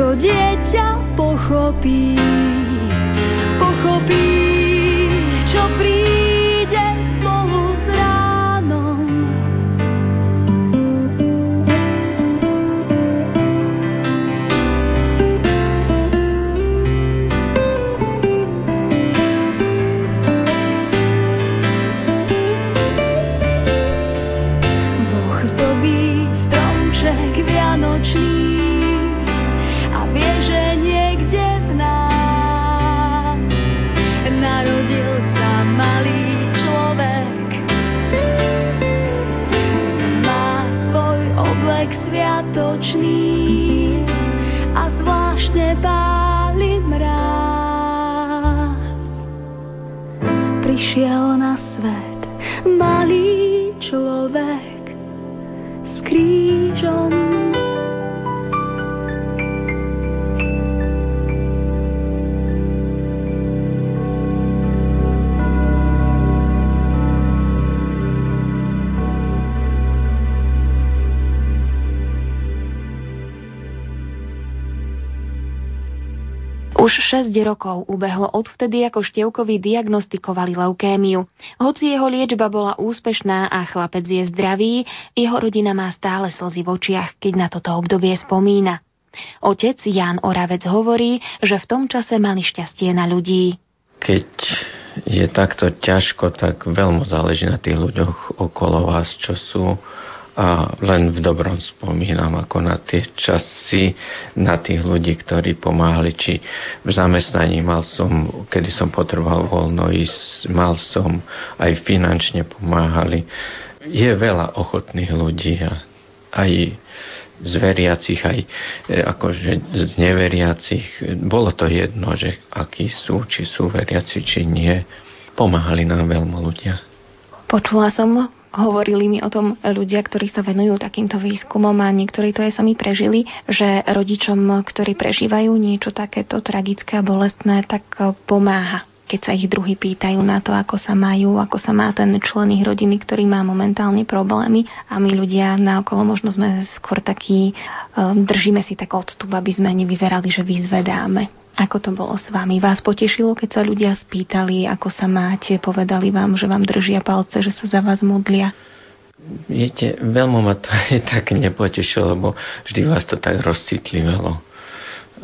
to dieťa pochopí. Pochopí, čo príde spolu s ránom. Boh zdobí stromček vianočný a vie, že niekde v nás narodil sa malý človek. Má svoj oblek sviatočný a zvláštne báli mráz. Prišiel na svet malý človek s krížom. Už šesť rokov ubehlo odvtedy, ako Šťovkovi diagnostikovali leukémiu. Hoci jeho liečba bola úspešná a chlapec je zdravý, jeho rodina má stále slzy v očiach, keď na toto obdobie spomína. Otec Jan Oravec hovorí, že v tom čase mali šťastie na ľudí. Keď je takto ťažko, tak veľmi záleží na tých ľuďoch okolo vás, čo sú. A len v dobrom spomínam ako na tie časy, na tých ľudí, ktorí pomáhali, či v zamestnaní mal som, kedy som potreboval voľno ísť, mal som, aj finančne pomáhali. Je veľa ochotných ľudí a aj z veriacich, aj akože z neveriacich. Bolo to jedno, že akí sú, či sú veriaci, či nie. Pomáhali nám veľmi ľudia. Počula som, hovorili mi o tom ľudia, ktorí sa venujú takýmto výskumom a niektorí to aj sami prežili, že rodičom, ktorí prežívajú niečo takéto tragické a bolestné, tak pomáha, keď sa ich druhí pýtajú na to, ako sa majú, ako sa má ten člen ich rodiny, ktorý má momentálne problémy, a my ľudia naokolo možno sme skôr takí, držíme si tak odstup, aby sme nevyzerali, že vyzvedáme. Ako to bolo s vami? Vás potešilo, keď sa ľudia spýtali, ako sa máte, povedali vám, že vám držia palce, že sa za vás modlia? Viete, veľmi ma to tak nepotešilo, lebo vždy vás to tak rozcitlivalo.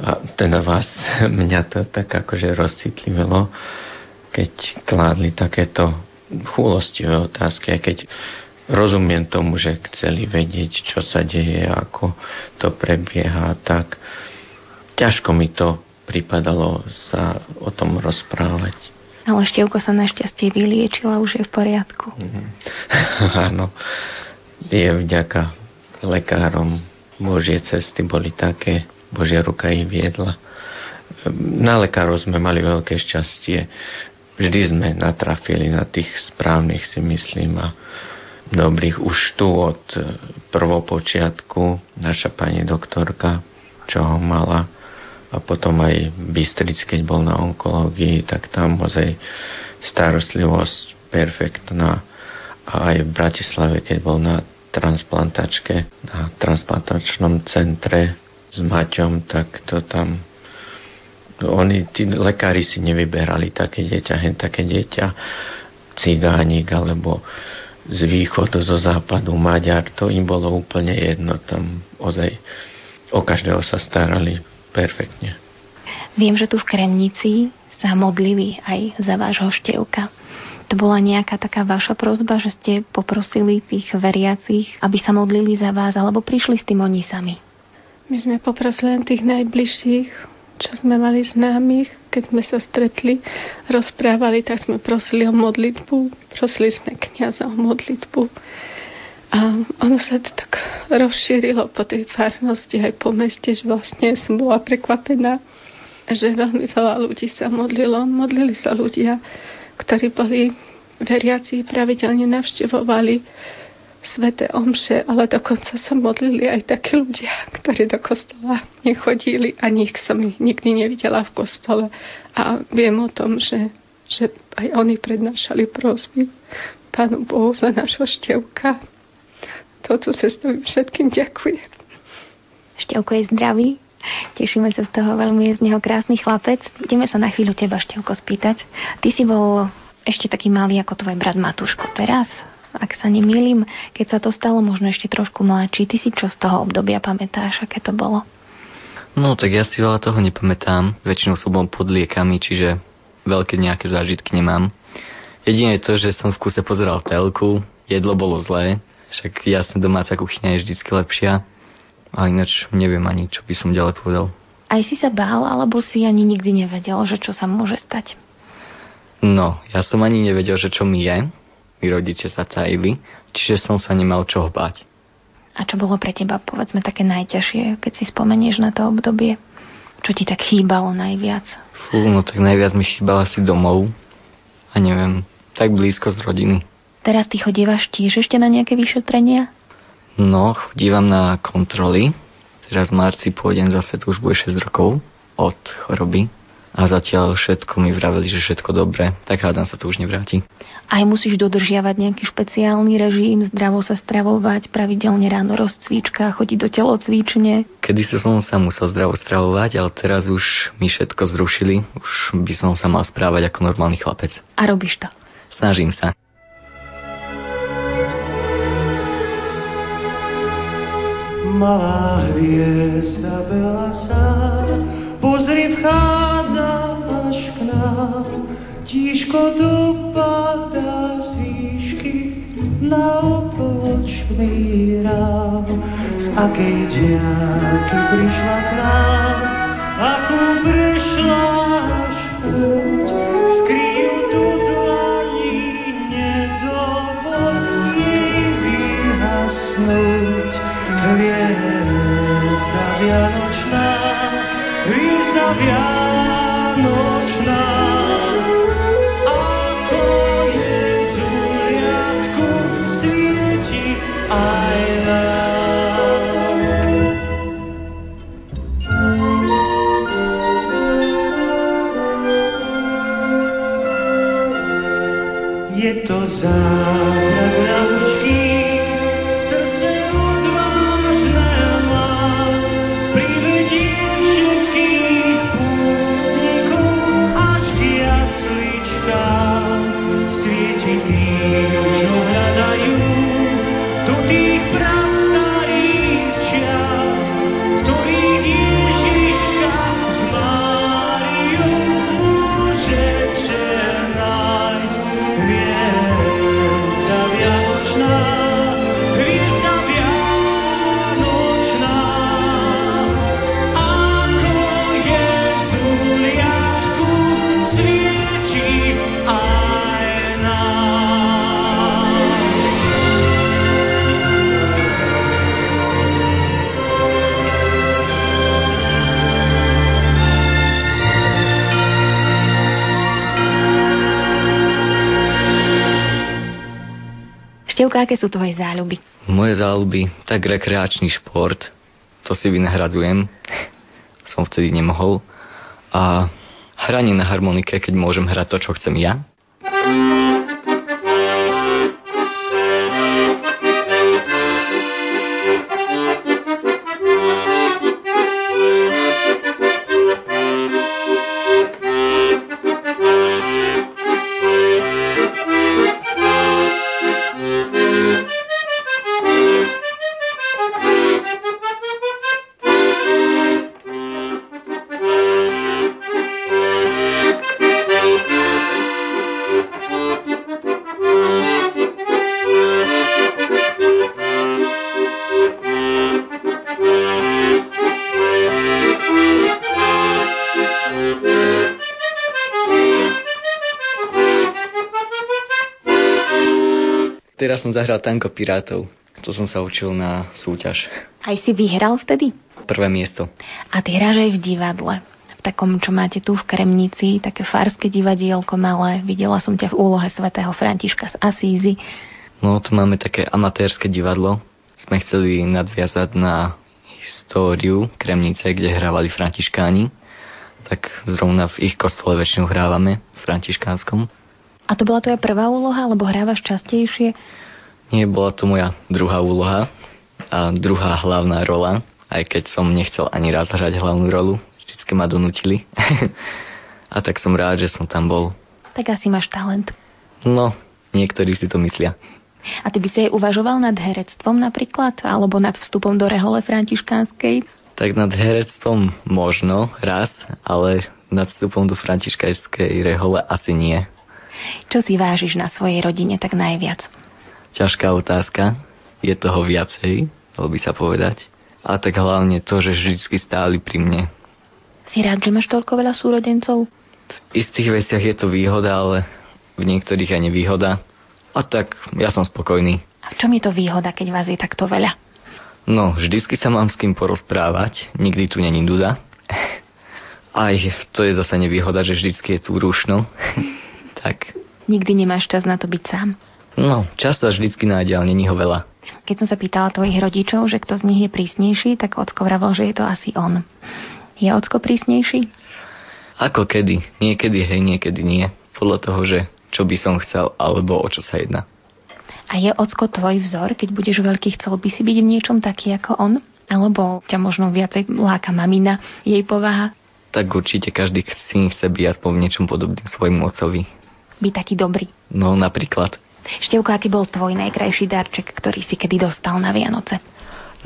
A teda vás, mňa to tak akože rozcitlivilo, keď kládli takéto chúlostivé otázky, aj keď rozumiem tomu, že chceli vedieť, čo sa deje, ako to prebieha, tak ťažko mi to pripadalo sa o tom rozprávať. Ale Šťovko sa našťastie vyliečila, už je v poriadku. Mm. Áno, je vďaka lekárom. Božie cesty boli také, Božia ruka ich viedla. Na lekárov sme mali veľké šťastie. Vždy sme natrafili na tých správnych, si myslím, a dobrých. Už tu od prvopočiatku naša pani doktorka, čo ho mala, a potom aj Bystric, keď bol na onkológii, tak tam ozaj starostlivosť perfektná. A aj v Bratislave, keď bol na transplantačke, na transplantačnom centre, s Maťom, tak to tam oni, tí lekári si nevyberali také dieťa, hen také dieťa, cigánik alebo z východu, zo západu, Maďar, to im bolo úplne jedno, tam ozaj o každého sa starali perfektne. Viem, že tu v Kremnici sa modlili aj za vášho Šťovka. To bola nejaká taká vaša prosba, že ste poprosili tých veriacich, aby sa modlili za vás, alebo prišli s tým oni sami? My sme poprosili len tých najbližších, čo sme mali známych. Keď sme sa stretli, rozprávali, tak sme prosili o modlitbu. Prosili sme kňaza o modlitbu. A ono sa to tak rozšírilo po tej farnosti aj po meste, že vlastne som bola prekvapená, že veľmi veľa ľudí sa modlilo. Modlili sa ľudia, ktorí boli veriaci, pravidelne navštevovali sväté omše, ale dokonca sa modlili aj takí ľudia, ktorí do kostola nechodili, a nich som ich nikdy nevidela v kostole. A viem o tom, že, že aj oni prednášali prosby Pánu Bohu za nášho Šťovka. Touto cestou všetkým ďakujem. Šťovko je zdravý, tešíme sa z toho veľmi, je z neho krásny chlapec. Ideme sa na chvíľu teba, Šťovko, spýtať. Ty si bol ešte taký malý ako tvoj brat Matúško teraz, ak sa nemýlim, keď sa to stalo, možno ešte trošku mladší. Ty si čo z toho obdobia pamätáš, aké to bolo? No, tak ja si veľa toho nepamätám. Väčšinou som bol pod liekami, čiže veľké nejaké zážitky nemám. Jedine to, že som v kuse pozeral telku, jedlo bolo zlé, však jasne domáca kuchyňa je vždycky lepšia, ale ináč neviem ani, čo by som ďalej povedal. Aj si sa bál, alebo si ani nikdy nevedel, že čo sa môže stať? No, ja som ani nevedel, že čo mi je. My rodičia sa tajili, čiže som sa nemal čoho báť. A čo bolo pre teba, povedzme, také najťažšie, keď si spomenieš na to obdobie? Čo ti tak chýbalo najviac? Fú, no tak najviac mi chýbalo asi domov. A neviem, tak blízko z rodiny. Teraz ty chodívaš tiež ešte na nejaké vyšetrenia? No, chodívam na kontroly. Teraz v marci pôjdem zase, to už bude šesť rokov od choroby. A zatiaľ všetko mi vraveli, že všetko dobre, tak hádam sa to už nevráti. Aj musíš dodržiavať nejaký špeciálny režim, zdravo sa stravovať, pravidelne ráno rozcvička, chodiť do telocvične. Kedy sa som sa musel zdravo stravovať, ale teraz už mi všetko zrušili, už by som sa mal správať ako normálny chlapec. A robíš to? Snažím sa. Malá hviezda, bela sa, pozri, vchádza až k nám, tíško dopadá z výšky na obločný rám. Z akej diaľky prišla k nám, akú prešla až púť, skrýv tu dlani, nedovol jej vyhasnúť. Je to zázrak na učky, srdce odvážne má, privedie všetkých pútnikov až k jasličkám. Svieti tým, čo hľadajú do tých prastarých čias, ktorých Ježiška s Máriou môže černájsť. Hviezda vianočná, hviezda vianočná, ako Jezuliatku svieti aj nám. Števko, aké sú tvoje záľuby? Moje záľuby, tak rekreačný šport, to si vynahradzujem, som vtedy nemohol, a hranie na harmonike, keď môžem hrať to, čo chcem ja. Teraz som zahral Tanko pirátov. To som sa učil na súťaž. Aj si vyhral vtedy? Prvé miesto. A ty hráš aj v divadle. V takom, čo máte tu v Kremnici, také farské divadielko malé. Videla som ťa v úlohe svätého Františka z Assízy. No, tu máme také amatérske divadlo. Sme chceli nadviazať na históriu Kremnice, kde hrávali františkáni. Tak zrovna v ich kostole väčšinou hrávame, v františkánskom. A to bola tvoja prvá úloha, alebo hrávaš častejšie? Nie, bola to moja druhá úloha a druhá hlavná rola, aj keď som nechcel ani raz hrať hlavnú rolu, vždycky ma donútili. A tak som rád, že som tam bol. Tak asi máš talent. No, niektorí si to myslia. A ty by si aj uvažoval nad herectvom napríklad, alebo nad vstupom do rehole františkánskej? Tak nad herectvom možno raz, ale nad vstupom do františkánskej rehole asi nie. Čo si vážiš na svojej rodine tak najviac? Ťažká otázka. Je toho viacej, dalo by sa povedať. A tak hlavne to, že vždycky stáli pri mne. Si rád, že máš toľko veľa súrodencov? V istých veciach je to výhoda, ale v niektorých aj nevýhoda. A tak ja som spokojný. A v čom je to výhoda, keď vás je takto veľa? No, vždycky sa mám s kým porozprávať. Nikdy tu není duda. Aj to je zase nevýhoda, že vždycky je tu rušno. Tak. Nikdy nemáš čas na to byť sám? No, čas sa vždycky nájde, ale není ho veľa. Keď som sa pýtala tvojich rodičov, že kto z nich je prísnejší, tak Ocko vravel, že je to asi on. Je Ocko prísnejší? Ako kedy? Niekedy hej, niekedy nie. Podľa toho, že čo by som chcel, alebo o čo sa jedná. A je Ocko tvoj vzor? Keď budeš veľký, chcel by si byť v niečom taký ako on? Alebo ťa možno viacej láka mamina, jej povaha? Tak určite každý syn chce byť aspoň v niečom podobný svojmu ocovi. Byť taký dobrý. No, napríklad. Števko, aký bol tvoj najkrajší darček, ktorý si kedy dostal na Vianoce?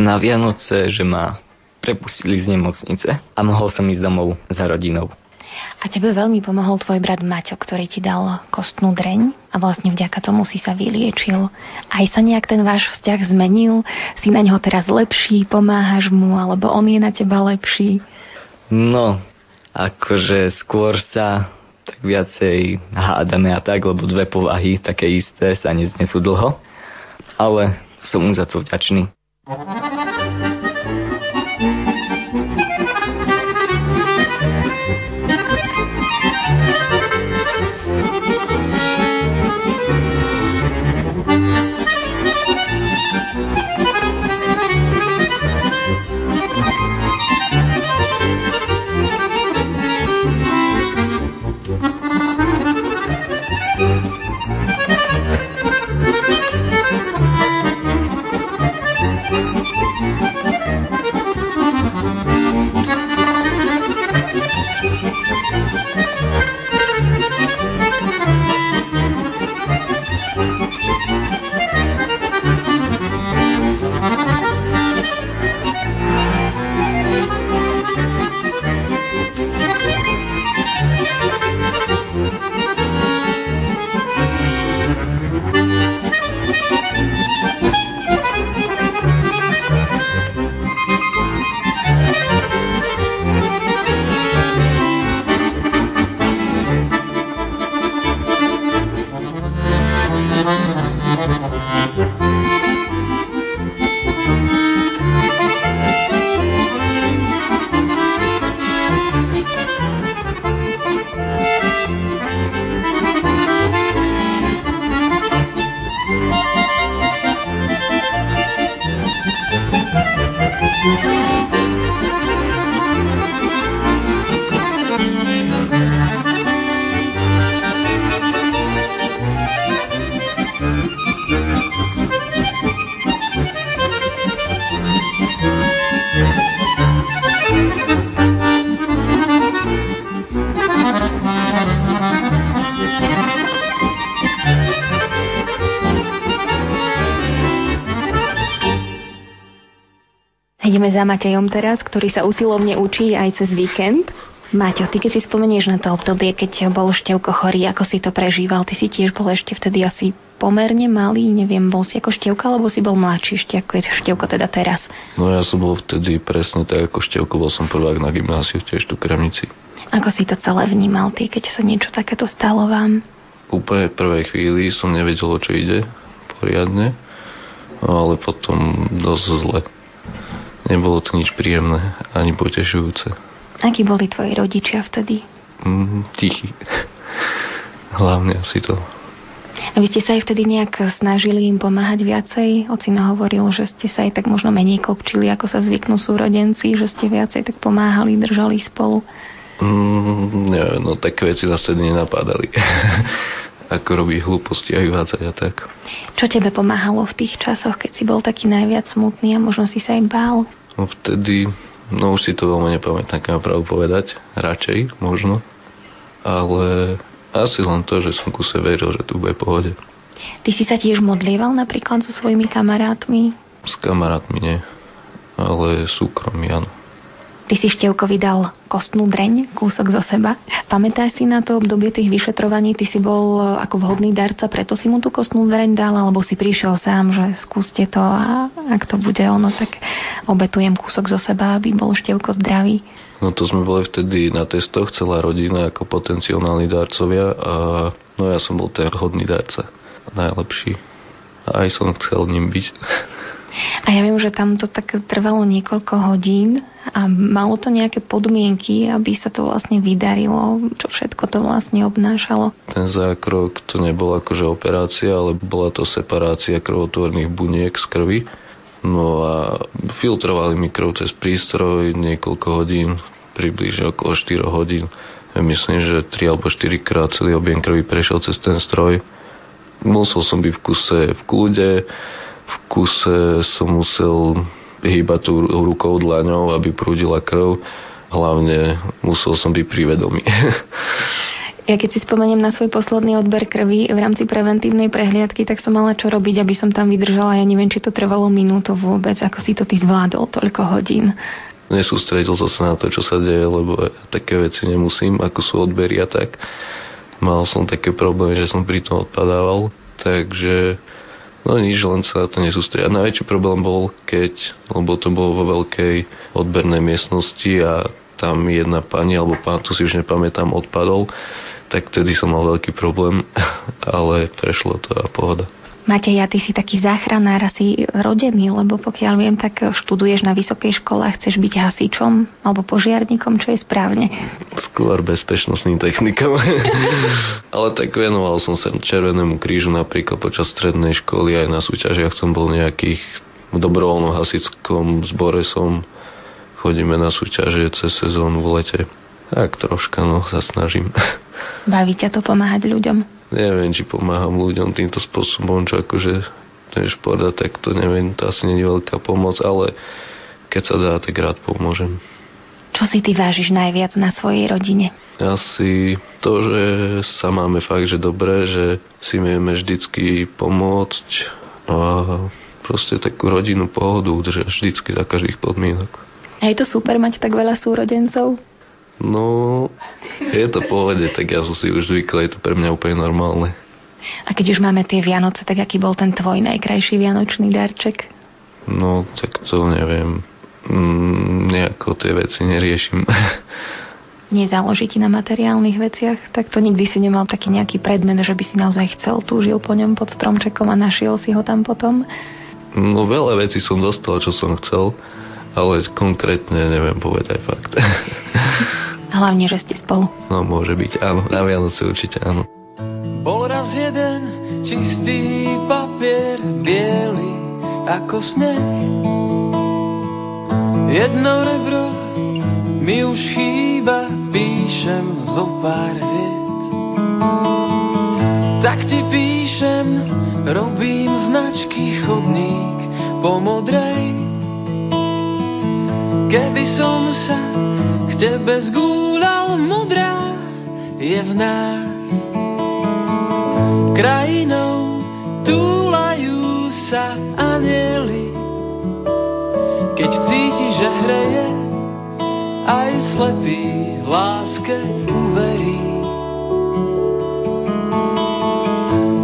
Na Vianoce, že ma prepustili z nemocnice a mohol som ísť domov za rodinou. A tebe veľmi pomohol tvoj brat Maťo, ktorý ti dal kostnú dreň a vlastne vďaka tomu si sa vyliečil. Aj sa nejak ten váš vzťah zmenil? Si na ňo teraz lepší, pomáhaš mu, alebo on je na teba lepší? No, akože skôr sa tak viacej hádame a tak, lebo dve povahy také isté sa neznesú dlho, ale som mu za to vďačný. Thank you. Ideme za Matejom teraz, ktorý sa usilovne učí aj cez víkend. Maťo, ty keď si spomenieš na to obdobie, keď bol Šťovko chorý, ako si to prežíval, ty si tiež bol ešte vtedy asi pomerne malý, neviem, bol si ako Šťovka, alebo si bol mladší ešte ako je Šťovko teda teraz? No ja som bol vtedy presne tak ako Šťovko, bol som prvák na gymnáziu tiež tu v Kremnici. Ako si to celé vnímal ty, keď sa niečo takéto stalo vám? Úplne v prvej chvíli som nevedel, o čo ide poriadne, ale potom dosť zle. Nebolo to nič príjemné, ani potešujúce. Akí boli tvoji rodičia vtedy? Mm, tichí. Hlavne asi to. A vy ste sa aj vtedy nejak snažili im pomáhať viacej? Ocino hovoril, že ste sa aj tak možno menej klopčili, ako sa zvyknú súrodenci, že ste viacej tak pomáhali, držali spolu? Mm, neviem, no také veci nás vtedy nenapádali. Ako robí hlúposti aj vyvádzať a tak. Čo tebe pomáhalo v tých časoch, keď si bol taký najviac smutný a možno si sa aj bál? No vtedy... No už si to veľmi nepamätám, keď mám pravdu povedať. Radšej, možno. Ale asi len to, že som kuse veril, že tu bude pohode. Ty si sa tiež modlieval napríklad so svojimi kamarátmi? S kamarátmi nie, ale súkromí, áno. Ty si Števkovi dal kostnú dreň, kúsok zo seba. Pamätáš si na to obdobie tých vyšetrovaní? Ty si bol ako vhodný darca, preto si mu tú kostnú dreň dal, alebo si prišiel sám, že skúste to a ak to bude ono, tak obetujem kúsok zo seba, aby bol Števko zdravý. No to sme boli vtedy na testoch, celá rodina ako potenciálni darcovia a no ja som bol ten hodný darca, najlepší. A aj som chcel ním byť. A ja viem, že tam to tak trvalo niekoľko hodín a malo to nejaké podmienky, aby sa to vlastne vydarilo, čo všetko to vlastne obnášalo. Ten zákrok to nebola akože operácia, ale bola to separácia krvotvorných buniek z krvi. No a filtrovali mi krv cez prístroj niekoľko hodín, približne okolo štyri hodín. Ja myslím, že tri alebo štyri krát celý objem krvi prešiel cez ten stroj. Musel som byť v kuse v kľude, v kuse som musel hýbať tú rukou dlaňou, aby prúdila krv. Hlavne musel som byť pri vedomí. Ja keď si spomeniem na svoj posledný odber krvi v rámci preventívnej prehliadky, tak som mala čo robiť, aby som tam vydržala. Ja neviem, či to trvalo minútu vôbec. Ako si to ty zvládol toľko hodín? Nesústredil som sa na to, čo sa deje, lebo také veci nemusím, ako sú odbery a tak. Mal som také problémy, že som pri tom odpadával, takže... No nič, len sa na to nesústredia. Najväčší problém bol, keď, lebo to bolo vo veľkej odbernej miestnosti a tam jedna pani, alebo pán, tu si už nepamätám, odpadol, tak vtedy som mal veľký problém, ale prešlo to a pohoda. Matej, ja ty si taký záchranár, asi rodený, lebo pokiaľ viem, tak študuješ na vysokej škole a chceš byť hasičom alebo požiarnikom, čo je správne. Skôr bezpečnostným technikom. Ale tak venoval som sa Červenému krížu napríklad počas strednej školy, aj na súťažiach som bol nejakých v dobrovoľnom hasičskom zbore som. Chodíme na súťaže cez sezónu v lete. Tak troška, no, sa snažím. Baví ťa to pomáhať ľuďom? Neviem, či pomáham ľuďom týmto spôsobom, čo akože ten šport, tak to neviem, to asi nie je veľká pomoc, ale keď sa dá, tak rád pomôžem. Čo si ty vážiš najviac na svojej rodine? Asi to, že sa máme fakt, že dobre, že si vieme vždycky pomôcť a proste takú rodinnú pohodu udržať vždycky za každých podmienok. A je to super mať tak veľa súrodencov? No, je to v pohode, tak ja som si už zvykla, je to pre mňa úplne normálne. A keď už máme tie Vianoce, tak aký bol ten tvoj najkrajší vianočný darček? No, tak to neviem. Mm, nejako tie veci neriešim. Nezáloží ti na materiálnych veciach? Tak to nikdy si nemal taký nejaký predmet, že by si naozaj chcel, túžil po ňom pod stromčekom a našiel si ho tam potom? No, veľa vecí som dostal, čo som chcel, ale konkrétne neviem povedať fakt. Hlavne, že ste spolu. No, môže byť, áno. Na Vianoce určite, áno. Bol raz jeden čistý papier, biely ako sneh. Jedno rebro mi už chýba, píšem zo pár viet. Tak ti píšem, robím značky, chodník po modrej. Keby som sa k tebe zgúľal, modrá je v nás krajinou, túlajú sa anjeli, keď cíti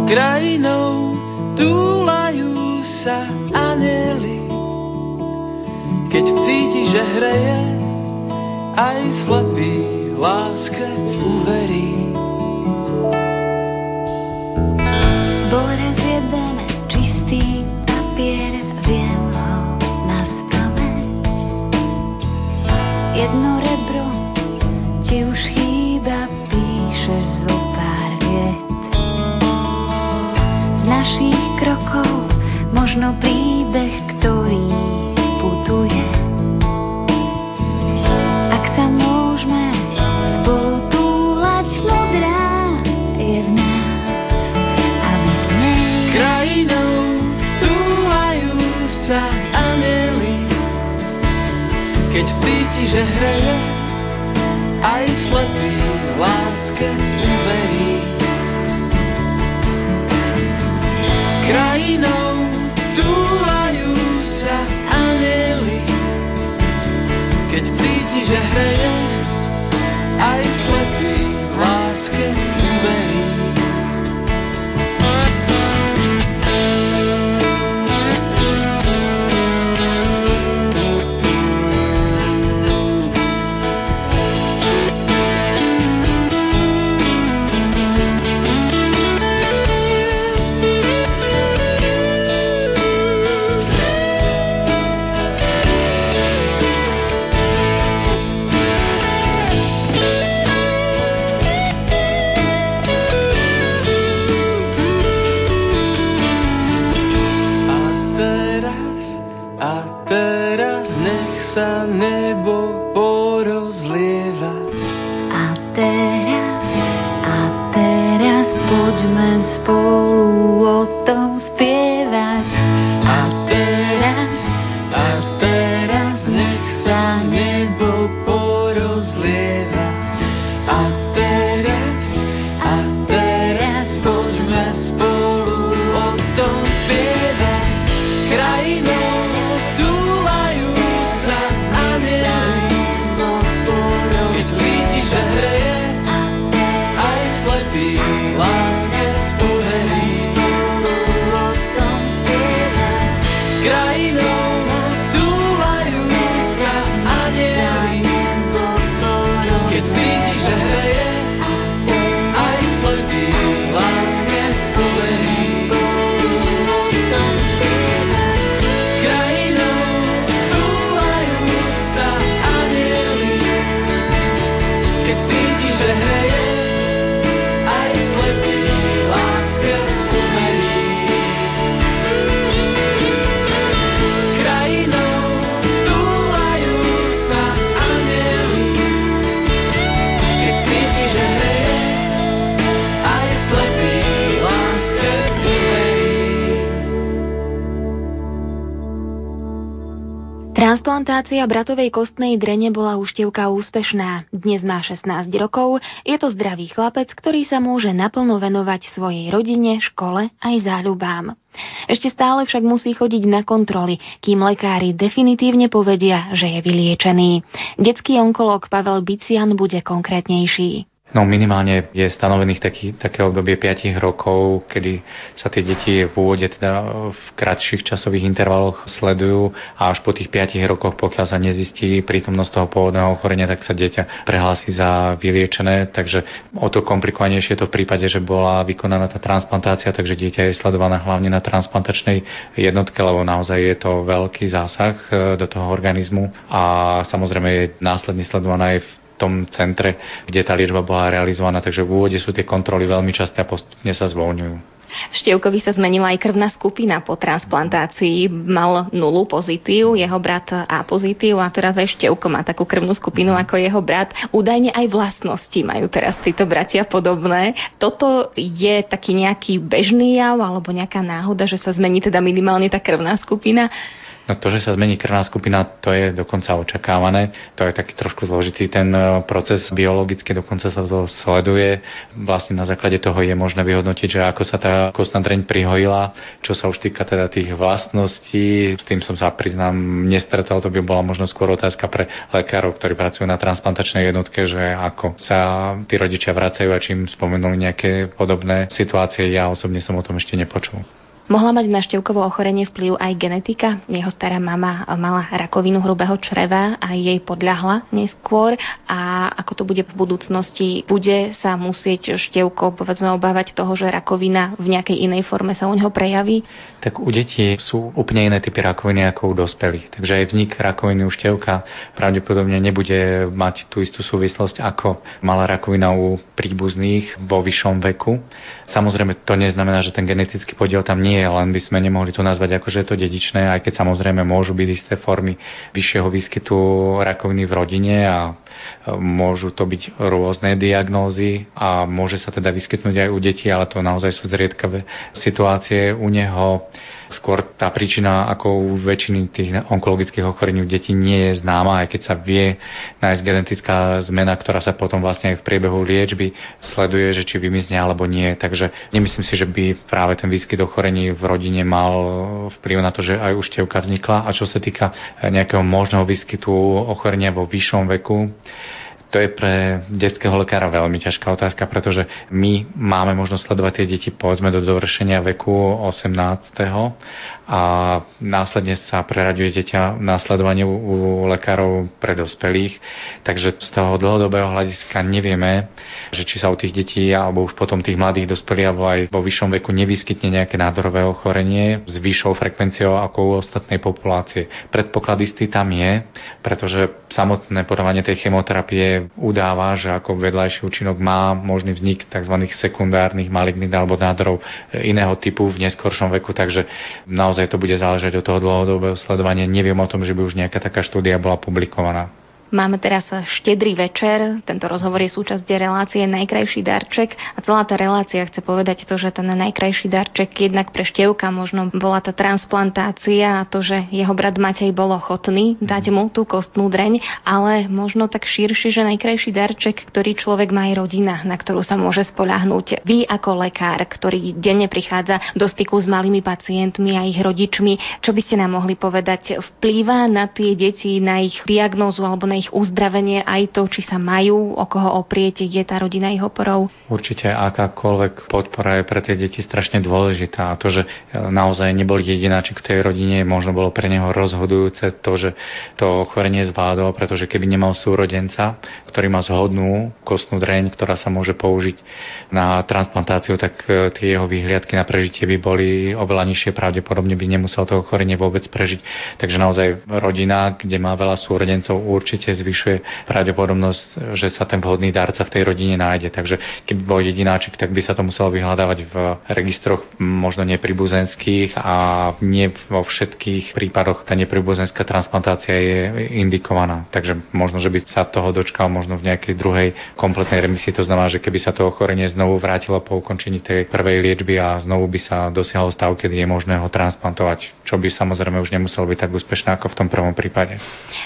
krajinou túlajú sa anjeli. Keď cíti, že hreje, aj slepý láske uverí. Bol raz jeden čistý papier, viem ho na spamäť. Jedno rebro ti už chýba, píšeš zo pár viet. Z našich krokov možno príbeh, ktorý putuje. Ak sa môžeme spolu túlať, modrá je v nás a my v nej. Krajinou túlajú sa anjeli, keď cíti, že hreje, aj slepý láske uverí. Krajinou túlajú sa anjeli, keď cíti, že hreje, aj slepý láske uverí. Transplantácia bratovej kostnej drene bola u Števka úspešná. Dnes má šestnásť rokov, je to zdravý chlapec, ktorý sa môže naplno venovať svojej rodine, škole aj záľubám. Ešte stále však musí chodiť na kontroly, kým lekári definitívne povedia, že je vyliečený. Detský onkológ Pavel Bician bude konkrétnejší. No minimálne je stanovených taký, také obdobie päť rokov, kedy sa tie deti v úvode teda v kratších časových intervaloch sledujú a až po tých piatich rokoch, pokiaľ sa nezistí prítomnosť toho pôvodného ochorenia, tak sa dieťa prehlási za vyliečené, takže o to komplikovanejšie je to v prípade, že bola vykonaná tá transplantácia, takže dieťa je sledované hlavne na transplantačnej jednotke, lebo naozaj je to veľký zásah do toho organizmu a samozrejme je následne sledovaná aj v v tom centre, kde tá liečba bola realizovaná, takže v úvode sú tie kontroly veľmi časté a postupne sa zvoľňujú. V Števkovi sa zmenila aj krvná skupina po transplantácii. Mal nulu pozitív, jeho brat A pozitív a teraz aj Števko má takú krvnú skupinu ako jeho brat. Údajne aj vlastnosti majú teraz títo bratia podobné. Toto je taký nejaký bežný jav alebo nejaká náhoda, že sa zmení teda minimálne tá krvná skupina? No to, že sa zmení krvná skupina, to je dokonca očakávané. To je taký trošku zložitý ten proces biologicky, dokonca sa to sleduje. Vlastne na základe toho je možné vyhodnotiť, že ako sa tá kostná dreň prihojila, čo sa už týka teda tých vlastností. S tým som sa, priznám, nestretal. To by bola možno skôr otázka pre lekárov, ktorí pracujú na transplantačnej jednotke, že ako sa tí rodičia vracajú a čím spomenuli nejaké podobné situácie. Ja osobne som o tom ešte nepočul. Mohla mať na Šťovkovo ochorenie vplyv aj genetika. Jeho stará mama mala rakovinu hrubého čreva a jej podľahla neskôr. A ako to bude v budúcnosti? Bude sa musieť Šťovko, povedzme, obávať toho, že rakovina v nejakej inej forme sa u neho prejaví? Tak u detí sú úplne iné typy rakoviny ako u dospelých. Takže aj vznik rakoviny u Šťovka pravdepodobne nebude mať tú istú súvislosť, ako mala rakovina u príbuzných vo vyššom veku. Samozrejme, to neznamená, že ten genetický podiel tam nie je, len by sme nemohli to nazvať ako, že je to dedičné, aj keď samozrejme môžu byť isté formy vyššieho výskytu rakoviny v rodine a môžu to byť rôzne diagnózy a môže sa teda vyskytnúť aj u detí, ale to naozaj sú zriedkavé situácie u neho. Skôr tá príčina, ako u väčšiny tých onkologických ochorení u detí, nie je známa, aj keď sa vie nájsť genetická zmena, ktorá sa potom vlastne aj v priebehu liečby sleduje, že či vymizne alebo nie. Takže nemyslím si, že by práve ten výskyt ochorení v rodine mal vplyv na to, že aj u Šťovka vznikla. A čo sa týka nejakého možného výskytu ochorenia vo vyššom veku, to je pre detského lekára veľmi ťažká otázka, pretože my máme možnosť sledovať tie deti, povedzme, do dovršenia veku osemnásteho a následne sa preraďuje dieťa na sledovanie u lekárov pre dospelých. Takže z toho dlhodobého hľadiska nevieme, že či sa u tých detí alebo už potom tých mladých dospelých alebo aj vo vyššom veku nevyskytne nejaké nádorové ochorenie s vyššou frekvenciou ako u ostatnej populácie. Predpoklad istý tam je, pretože samotné podávanie tej chemoterapie udáva, že ako vedľajší účinok má možný vznik tzv. Sekundárnych malignít alebo nádorov iného typu v neskoršom veku, takže naozaj to bude záležať od toho dlhodobého sledovania. Neviem o tom, že by už nejaká taká štúdia bola publikovaná. Máme teraz štedrý večer, tento rozhovor je súčasť relácie Najkrajší darček a celá tá relácia chce povedať to, že ten najkrajší darček jednak pre Šťovka možno bola tá transplantácia a to, že jeho brat Matej bol ochotný dať mu tú kostnú dreň, ale možno tak širší, že najkrajší darček, ktorý človek má, je rodina, na ktorú sa môže spoľahnúť. Vy ako lekár, ktorý denne prichádza do styku s malými pacientmi a ich rodičmi, čo by ste nám mohli povedať, vplýva na tie deti, na ich diagnózu alebo na ich uzdravenie aj to, či sa majú o koho oprieť, je tá rodina ich oporou? Určite akákoľvek podpora je pre tie deti strašne dôležitá. A to, že naozaj nebol jedináčik v tej rodine, možno bolo pre neho rozhodujúce to, že to ochorenie zvládol, pretože keby nemal súrodenca, ktorý má zhodnú kostnú dreň, ktorá sa môže použiť na transplantáciu, tak tie jeho vyhliadky na prežitie by boli oveľa nižšie, pravdepodobne by nemusel to ochorenie vôbec prežiť. Takže naozaj rodina, kde má veľa súrodencov, určite zvyšuje pravdepodobnosť, že sa ten vhodný darca v tej rodine nájde. Takže keby bol jedináčik, tak by sa to muselo vyhľadávať v registroch možno nepribuzenských a nie vo všetkých prípadoch tá nepribuzenská transplantácia je indikovaná. Takže možno, že by sa toho dočkal možno v nejakej druhej kompletnej remisii. To znamená, že keby sa to ochorenie znovu vrátilo po ukončení tej prvej liečby a znovu by sa dosiahol stav, kedy je možné ho transplantovať, čo by samozrejme už nemuselo byť tak úspešné ako v tom prvom prípade.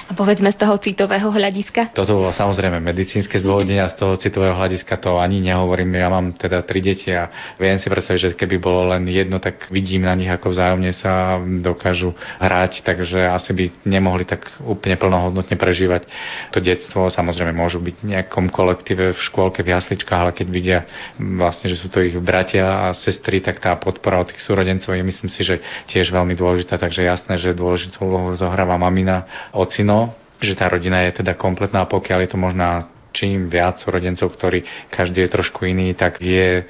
A povedzme z toho citového hľadiska? Toto bolo samozrejme medicínske zdôvodnenie a z toho citového hľadiska to ani nehovorím. Ja mám teda tri deti a viem si predstaviť, že keby bolo len jedno, tak vidím na nich, ako vzájomne sa dokážu hrať, takže asi by nemohli tak úplne plnohodnotne prežívať to detstvo. Samozrejme môžu byť v nejakom kolektíve, v škôlke, v jasličkách, ale keď vidia vlastne, že sú to ich bratia a sestry, tak tá podpora od tých súrodencov je, myslím si, že tiež veľmi dôležitá. Takže jasné, že dôležitú úlohu zohráva mamina, ocino, že tá rodina je teda kompletná, pokiaľ je to možná čím viac súrodencov, ktorí každý je trošku iný, tak je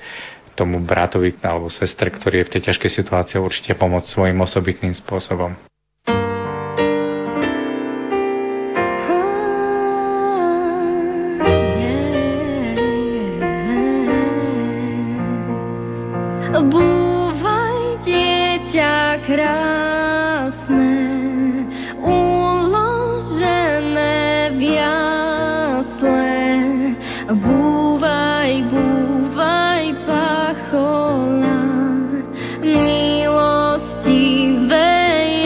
tomu bratovi alebo sestre, ktorý je v tej ťažkej situácii, určite pomôcť svojim osobitným spôsobom. Búvaj, dieťa krásne, búvaj, búvaj, pachola milostivej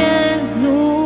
Jezu.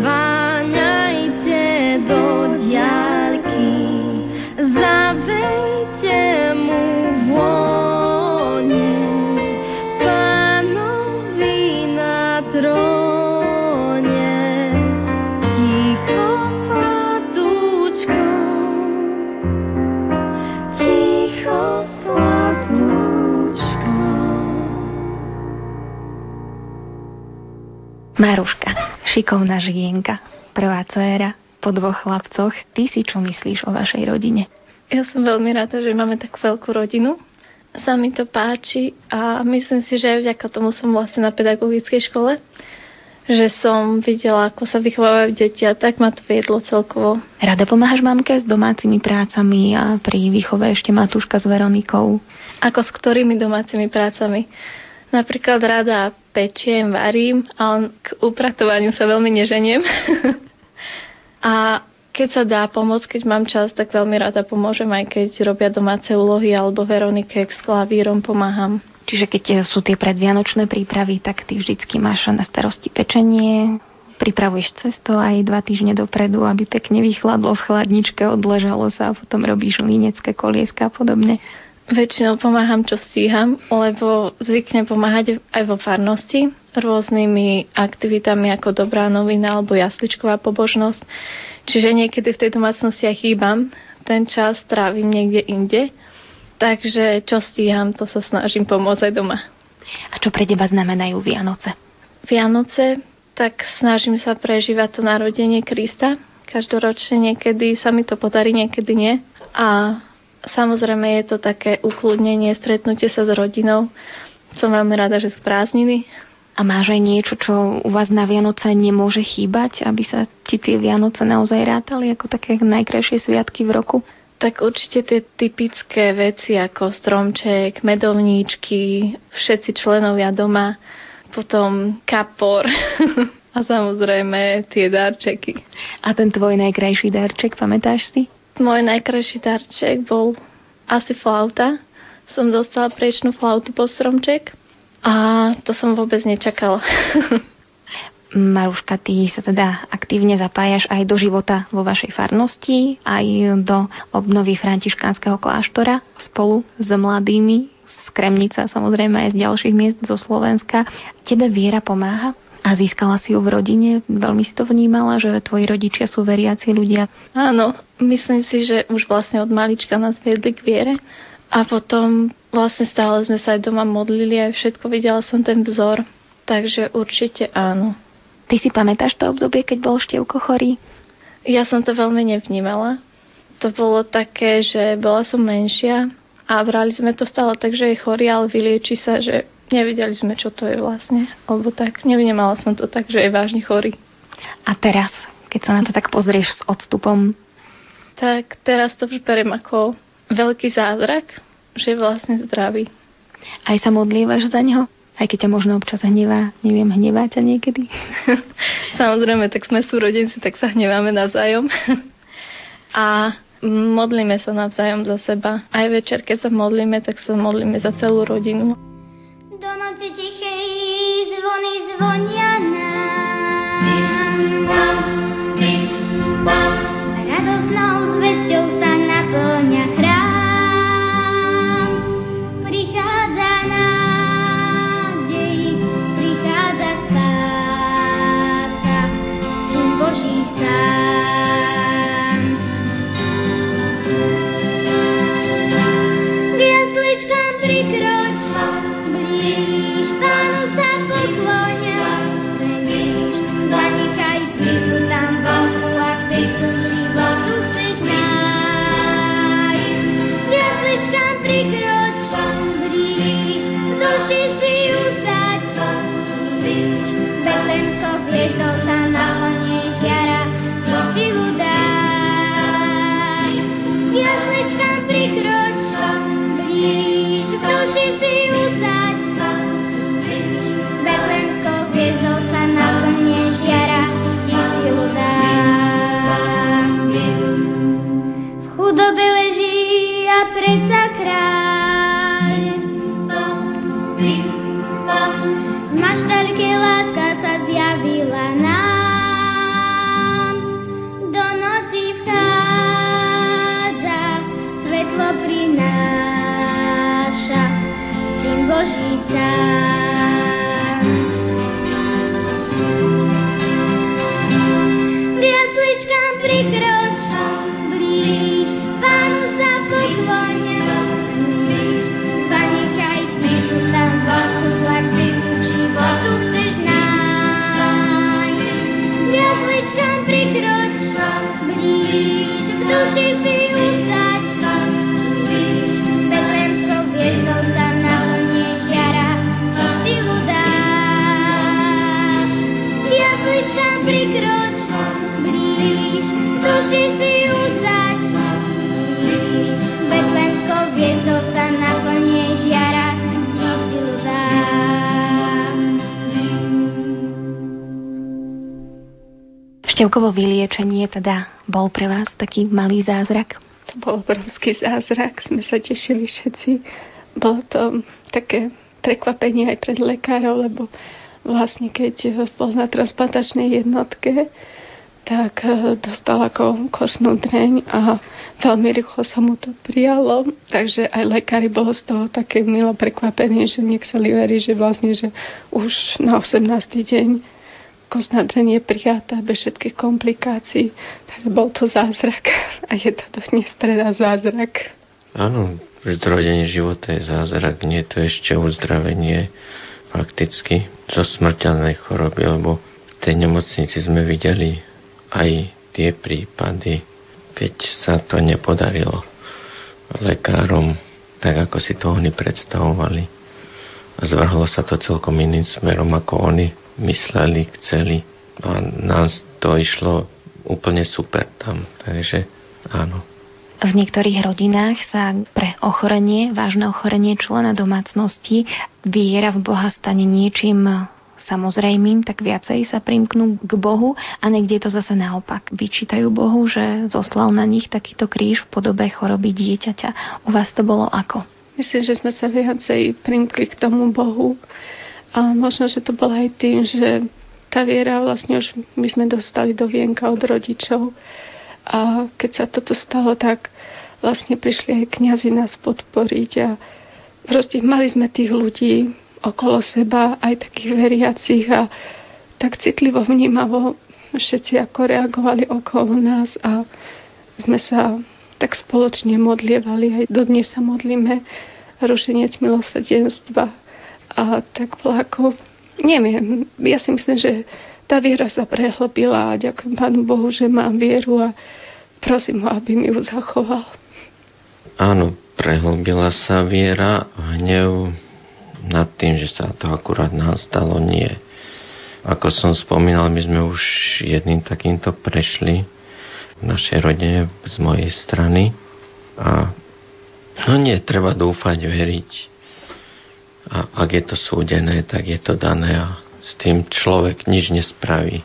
zaváňajte do diaľky, zavejte mu vône, Pánovi na tróne. Ticho sladúčko, ticho sladúčko. Maruška, šikovná žienka, prvá dcéra, po dvoch chlapcoch. Ty si čo myslíš o vašej rodine? Ja som veľmi rada, že máme tak veľkú rodinu. Sa mi to páči a myslím si, že vďaka tomu som vlastne na pedagogickej škole, že som videla, ako sa vychovávajú deti a tak ma to viedlo celkovo. Rada pomáhaš mamke s domácimi prácami a pri výchove ešte Matúška s Veronikou? Ako s ktorými domácimi prácami? Napríklad rada pečiem, varím, ale k upratovaniu sa veľmi neženiem. A keď sa dá pomôcť, keď mám čas, tak veľmi rada pomôžem, aj keď robia domáce úlohy, alebo Veronike s klavírom pomáham. Čiže keď sú tie predvianočné prípravy, tak ty vždycky máš na starosti pečenie, pripravuješ cesto aj dva týždne dopredu, aby pekne vychladlo v chladničke, odležalo sa a potom robíš línecké kolieska a podobne. Väčšinou pomáham, čo stíham, lebo zvyknem pomáhať aj vo farnosti rôznymi aktivitami ako Dobrá novina alebo jasličková pobožnosť. Čiže niekedy v tej domácnosti aj chýbam, ten čas trávim niekde inde, takže čo stíham, to sa snažím pomôcť aj doma. A čo pre teba znamenajú Vianoce? Vianoce, tak snažím sa prežívať to narodenie Krista. Každoročne niekedy sa mi to podarí, niekedy nie. A samozrejme je to také ukludnenie, stretnutie sa s rodinou. Som veľmi rada, že sú prázdniny. A máš aj niečo, čo u vás na Vianoce nemôže chýbať, aby sa ti tie Vianoce naozaj rátali ako také najkrajšie sviatky v roku? Tak určite tie typické veci ako stromček, medovníčky, všetci členovia doma, potom kapor a samozrejme tie darčeky. A ten tvoj najkrajší darček, pamätáš si? Môj najkrajší darček bol asi flauta. Som dostala priečnú flautu po stromček a to som vôbec nečakala. Maruška, ty sa teda aktívne zapájaš aj do života vo vašej farnosti, aj do obnovy františkánskeho kláštora spolu s mladými z Kremnice, samozrejme aj z ďalších miest zo Slovenska. Tebe viera pomáha? A získala si ju v rodine? Veľmi si to vnímala, že tvoji rodičia sú veriaci ľudia? Áno, myslím si, že už vlastne od malička nás viedli k viere. A potom vlastne stále sme sa aj doma modlili, aj všetko, videla som ten vzor. Takže určite áno. Ty si pamätáš to obdobie, keď bol Šťovko chorý? Ja som to veľmi nevnímala. To bolo také, že bola som menšia a brali sme to stále tak, že je chorý, ale vylieči sa, že... Nevedeli sme, čo to je vlastne, alebo tak. Nevnímala som to tak, že je vážne chorý. A teraz, keď sa na to tak pozrieš s odstupom? Tak teraz to beriem ako veľký zázrak, že je vlastne zdravý. Aj sa modlívaš za neho? Aj keď ťa možno občas hnevá, neviem, hnevá ťa niekedy? Samozrejme, tak sme súrodenci, tak sa hneváme navzájom. A modlíme sa navzájom za seba. Aj večer, keď sa modlíme, tak sa modlíme za celú rodinu. Do noci tichej zvony zvonia nám. Radosnou zvesťou sa naplňa chrám. Prichádza nádej, prichádza spása, Syn Boží sám. K jasličkám prikroč, Ježíš, Pánu sa pokloňa. Šťovkovo vyliečenie teda bol pre vás taký malý zázrak? To bol obrovský zázrak, sme sa tešili všetci. Bolo to také prekvapenie aj pred lekárov, lebo vlastne keď bol na transplantačnej jednotke, tak dostal ako kostnú dreň a veľmi rýchlo sa mu to prijalo. Takže aj lekári bolo z toho také milo prekvapenie, že nechceli veriť, že vlastne že už na osemnásteho deň kostná dreň je prijatá bez všetkých komplikácií. Takže bol to zázrak a je to dnes pre nás zázrak. Áno, zrodenie života je zázrak, nie to ešte uzdravenie fakticky zo smrteľnej choroby, lebo v tej nemocnici sme videli aj tie prípady, keď sa to nepodarilo lekárom, tak ako si to oni predstavovali. A zvrhlo sa to celkom iným smerom, ako oni mysleli, chceli, a nás to išlo úplne super tam, takže áno. V niektorých rodinách sa pre ochorenie, vážne ochorenie člena domácnosti viera v Boha stane niečím samozrejmým, tak viacej sa primknú k Bohu a niekde je to zase naopak. Vyčítajú Bohu, že zoslal na nich takýto kríž v podobe choroby dieťaťa. U vás to bolo ako? Myslím, že sme sa viacej primkli k tomu Bohu. Ale možno, že to bolo aj tým, že tá viera vlastne už my sme dostali do vienka od rodičov. A keď sa toto stalo, tak vlastne prišli aj kňazi nás podporiť. A proste mali sme tých ľudí okolo seba, aj takých veriacich. A tak citlivo, vnímavo všetci ako reagovali okolo nás. A sme sa tak spoločne modlievali. Aj dodnes sa modlíme rušeniec milosrdenstva. A tak plako, neviem, ja si myslím, že tá viera sa prehlbila a ďakujem Pánu Bohu, že mám vieru a prosím ho, aby mi ju zachoval. Áno, prehlbila sa viera a hnev nad tým, že sa to akurát nastalo, nie. Ako som spomínal, my sme už jedným takýmto prešli v našej rodine z mojej strany a no nie, treba dúfať, veriť. A ak je to súdené, tak je to dané a s tým človek nič nespraví.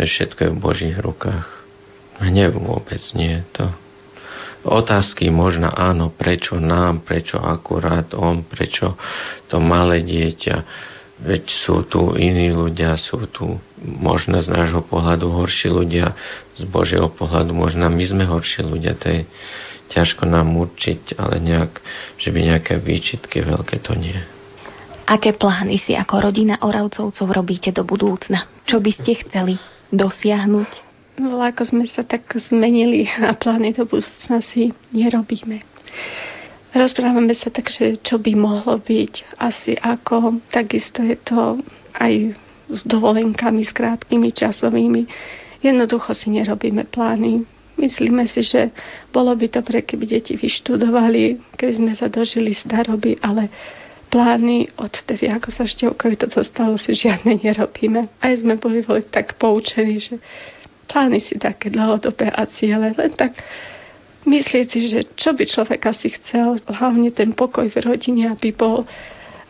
Všetko je v Božích rukách. Hnev vôbec nie je to. Otázky možno áno, prečo nám, prečo akurát on, prečo to malé dieťa. Veď sú tu iní ľudia, sú tu možno z nášho pohľadu horší ľudia, z Božieho pohľadu možno my sme horší ľudia, to je ťažko nám určiť, ale nejak, že by nejaké výčitky veľké to nie. Aké plány si ako rodina Oravcovcov robíte do budúcna? Čo by ste chceli dosiahnuť? No, ako sme sa tak zmenili a plány do budúcna si nerobíme. Rozprávame sa tak, že čo by mohlo byť, asi ako, takisto je to aj s dovolenkami, s krátkými časovými. Jednoducho si nerobíme plány. Myslíme si, že bolo by dobre, keby deti vyštudovali, keby sme sa dožili staroby, ale plány odtedy, ako sa Šťovkovi toto stalo, si žiadne nerobíme. Aj sme boli boli tak poučení, že plány si také dlhodobé a ciele, len tak myslieť si, že čo by človek asi chcel, hlavne ten pokoj v rodine, aby bol,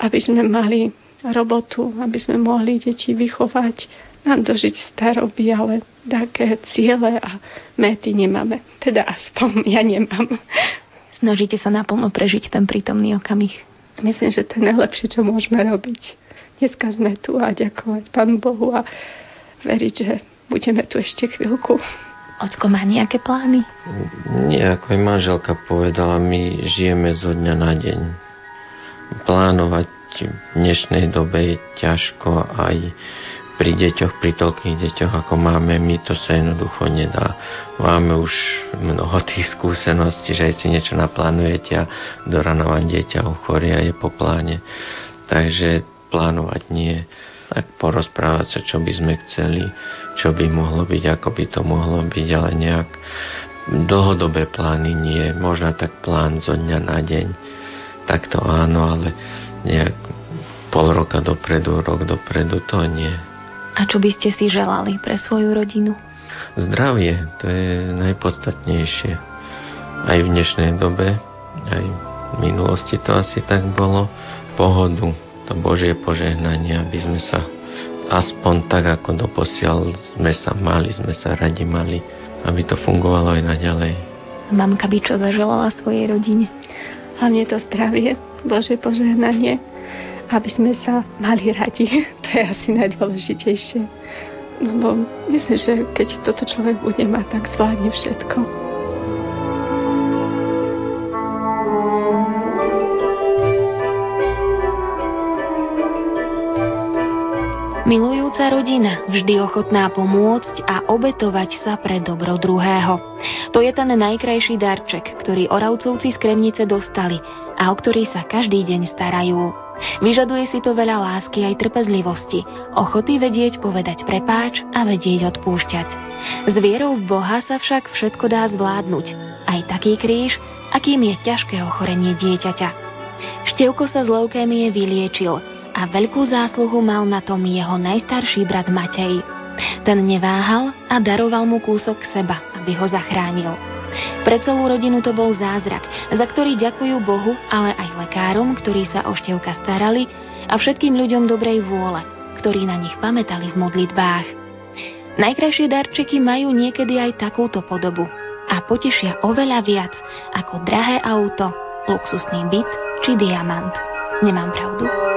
aby sme mali robotu, aby sme mohli deti vychovať, nám dožiť staroby, ale také ciele a méty nemáme. Teda aspoň ja nemám. Snažíte sa naplno prežiť ten prítomný okamih? Myslím, že to je najlepšie, čo môžeme robiť. Dneska sme tu a ďakovať Pánu Bohu a veriť, že budeme tu ešte chvíľku. Ocko, má nejaké plány? Nie, ako aj manželka povedala, my žijeme zo dňa na deň. Plánovať v dnešnej dobe je ťažko aj v pri deťoch, pri toľkých deťoch, ako máme my, to sa jednoducho nedá. Máme už mnoho tých skúseností, že aj si niečo naplánujete a do rána vám dieťa uchorí a je po pláne. Takže plánovať nie. Tak porozprávať sa, čo by sme chceli, čo by mohlo byť, ako by to mohlo byť, ale nejak dlhodobé plány nie. Možno tak plán zo dňa na deň. Takto áno, ale nejak pol roka dopredu, rok dopredu, to nie. A čo by ste si želali pre svoju rodinu? Zdravie, to je najpodstatnejšie. Aj v dnešnej dobe, aj v minulosti to asi tak bolo. Pohodu, to Božie požehnanie, aby sme sa aspoň tak, ako doposiaľ sme sa mali, sme sa radi mali, aby to fungovalo aj naďalej. Mamka by čo zaželala svojej rodine? Hlavne to zdravie, Božie požehnanie, aby sme sa mali radi. To je asi najdôležitejšie. Lebo myslím, že keď toto človek bude mať, tak zvládne všetko. Milujúca rodina, vždy ochotná pomôcť a obetovať sa pre dobro druhého. To je ten najkrajší darček, ktorý Oravcovci z Kremnice dostali a o ktorý sa každý deň starajú. Vyžaduje si to veľa lásky aj trpezlivosti, ochoty vedieť povedať prepáč a vedieť odpúšťať. S vierou v Boha sa však všetko dá zvládnuť, aj taký kríž, akým je ťažké ochorenie dieťaťa. Šťovko sa z leukémie vyliečil a veľkú zásluhu mal na tom jeho najstarší brat Matej. Ten neváhal a daroval mu kúsok seba, aby ho zachránil. Pre celú rodinu to bol zázrak, za ktorý ďakujú Bohu, ale aj lekárom, ktorí sa o Števka starali, a všetkým ľuďom dobrej vôle, ktorí na nich pamätali v modlitbách. Najkrajšie darčeky majú niekedy aj takúto podobu a potešia oveľa viac ako drahé auto, luxusný byt či diamant. Nemám pravdu?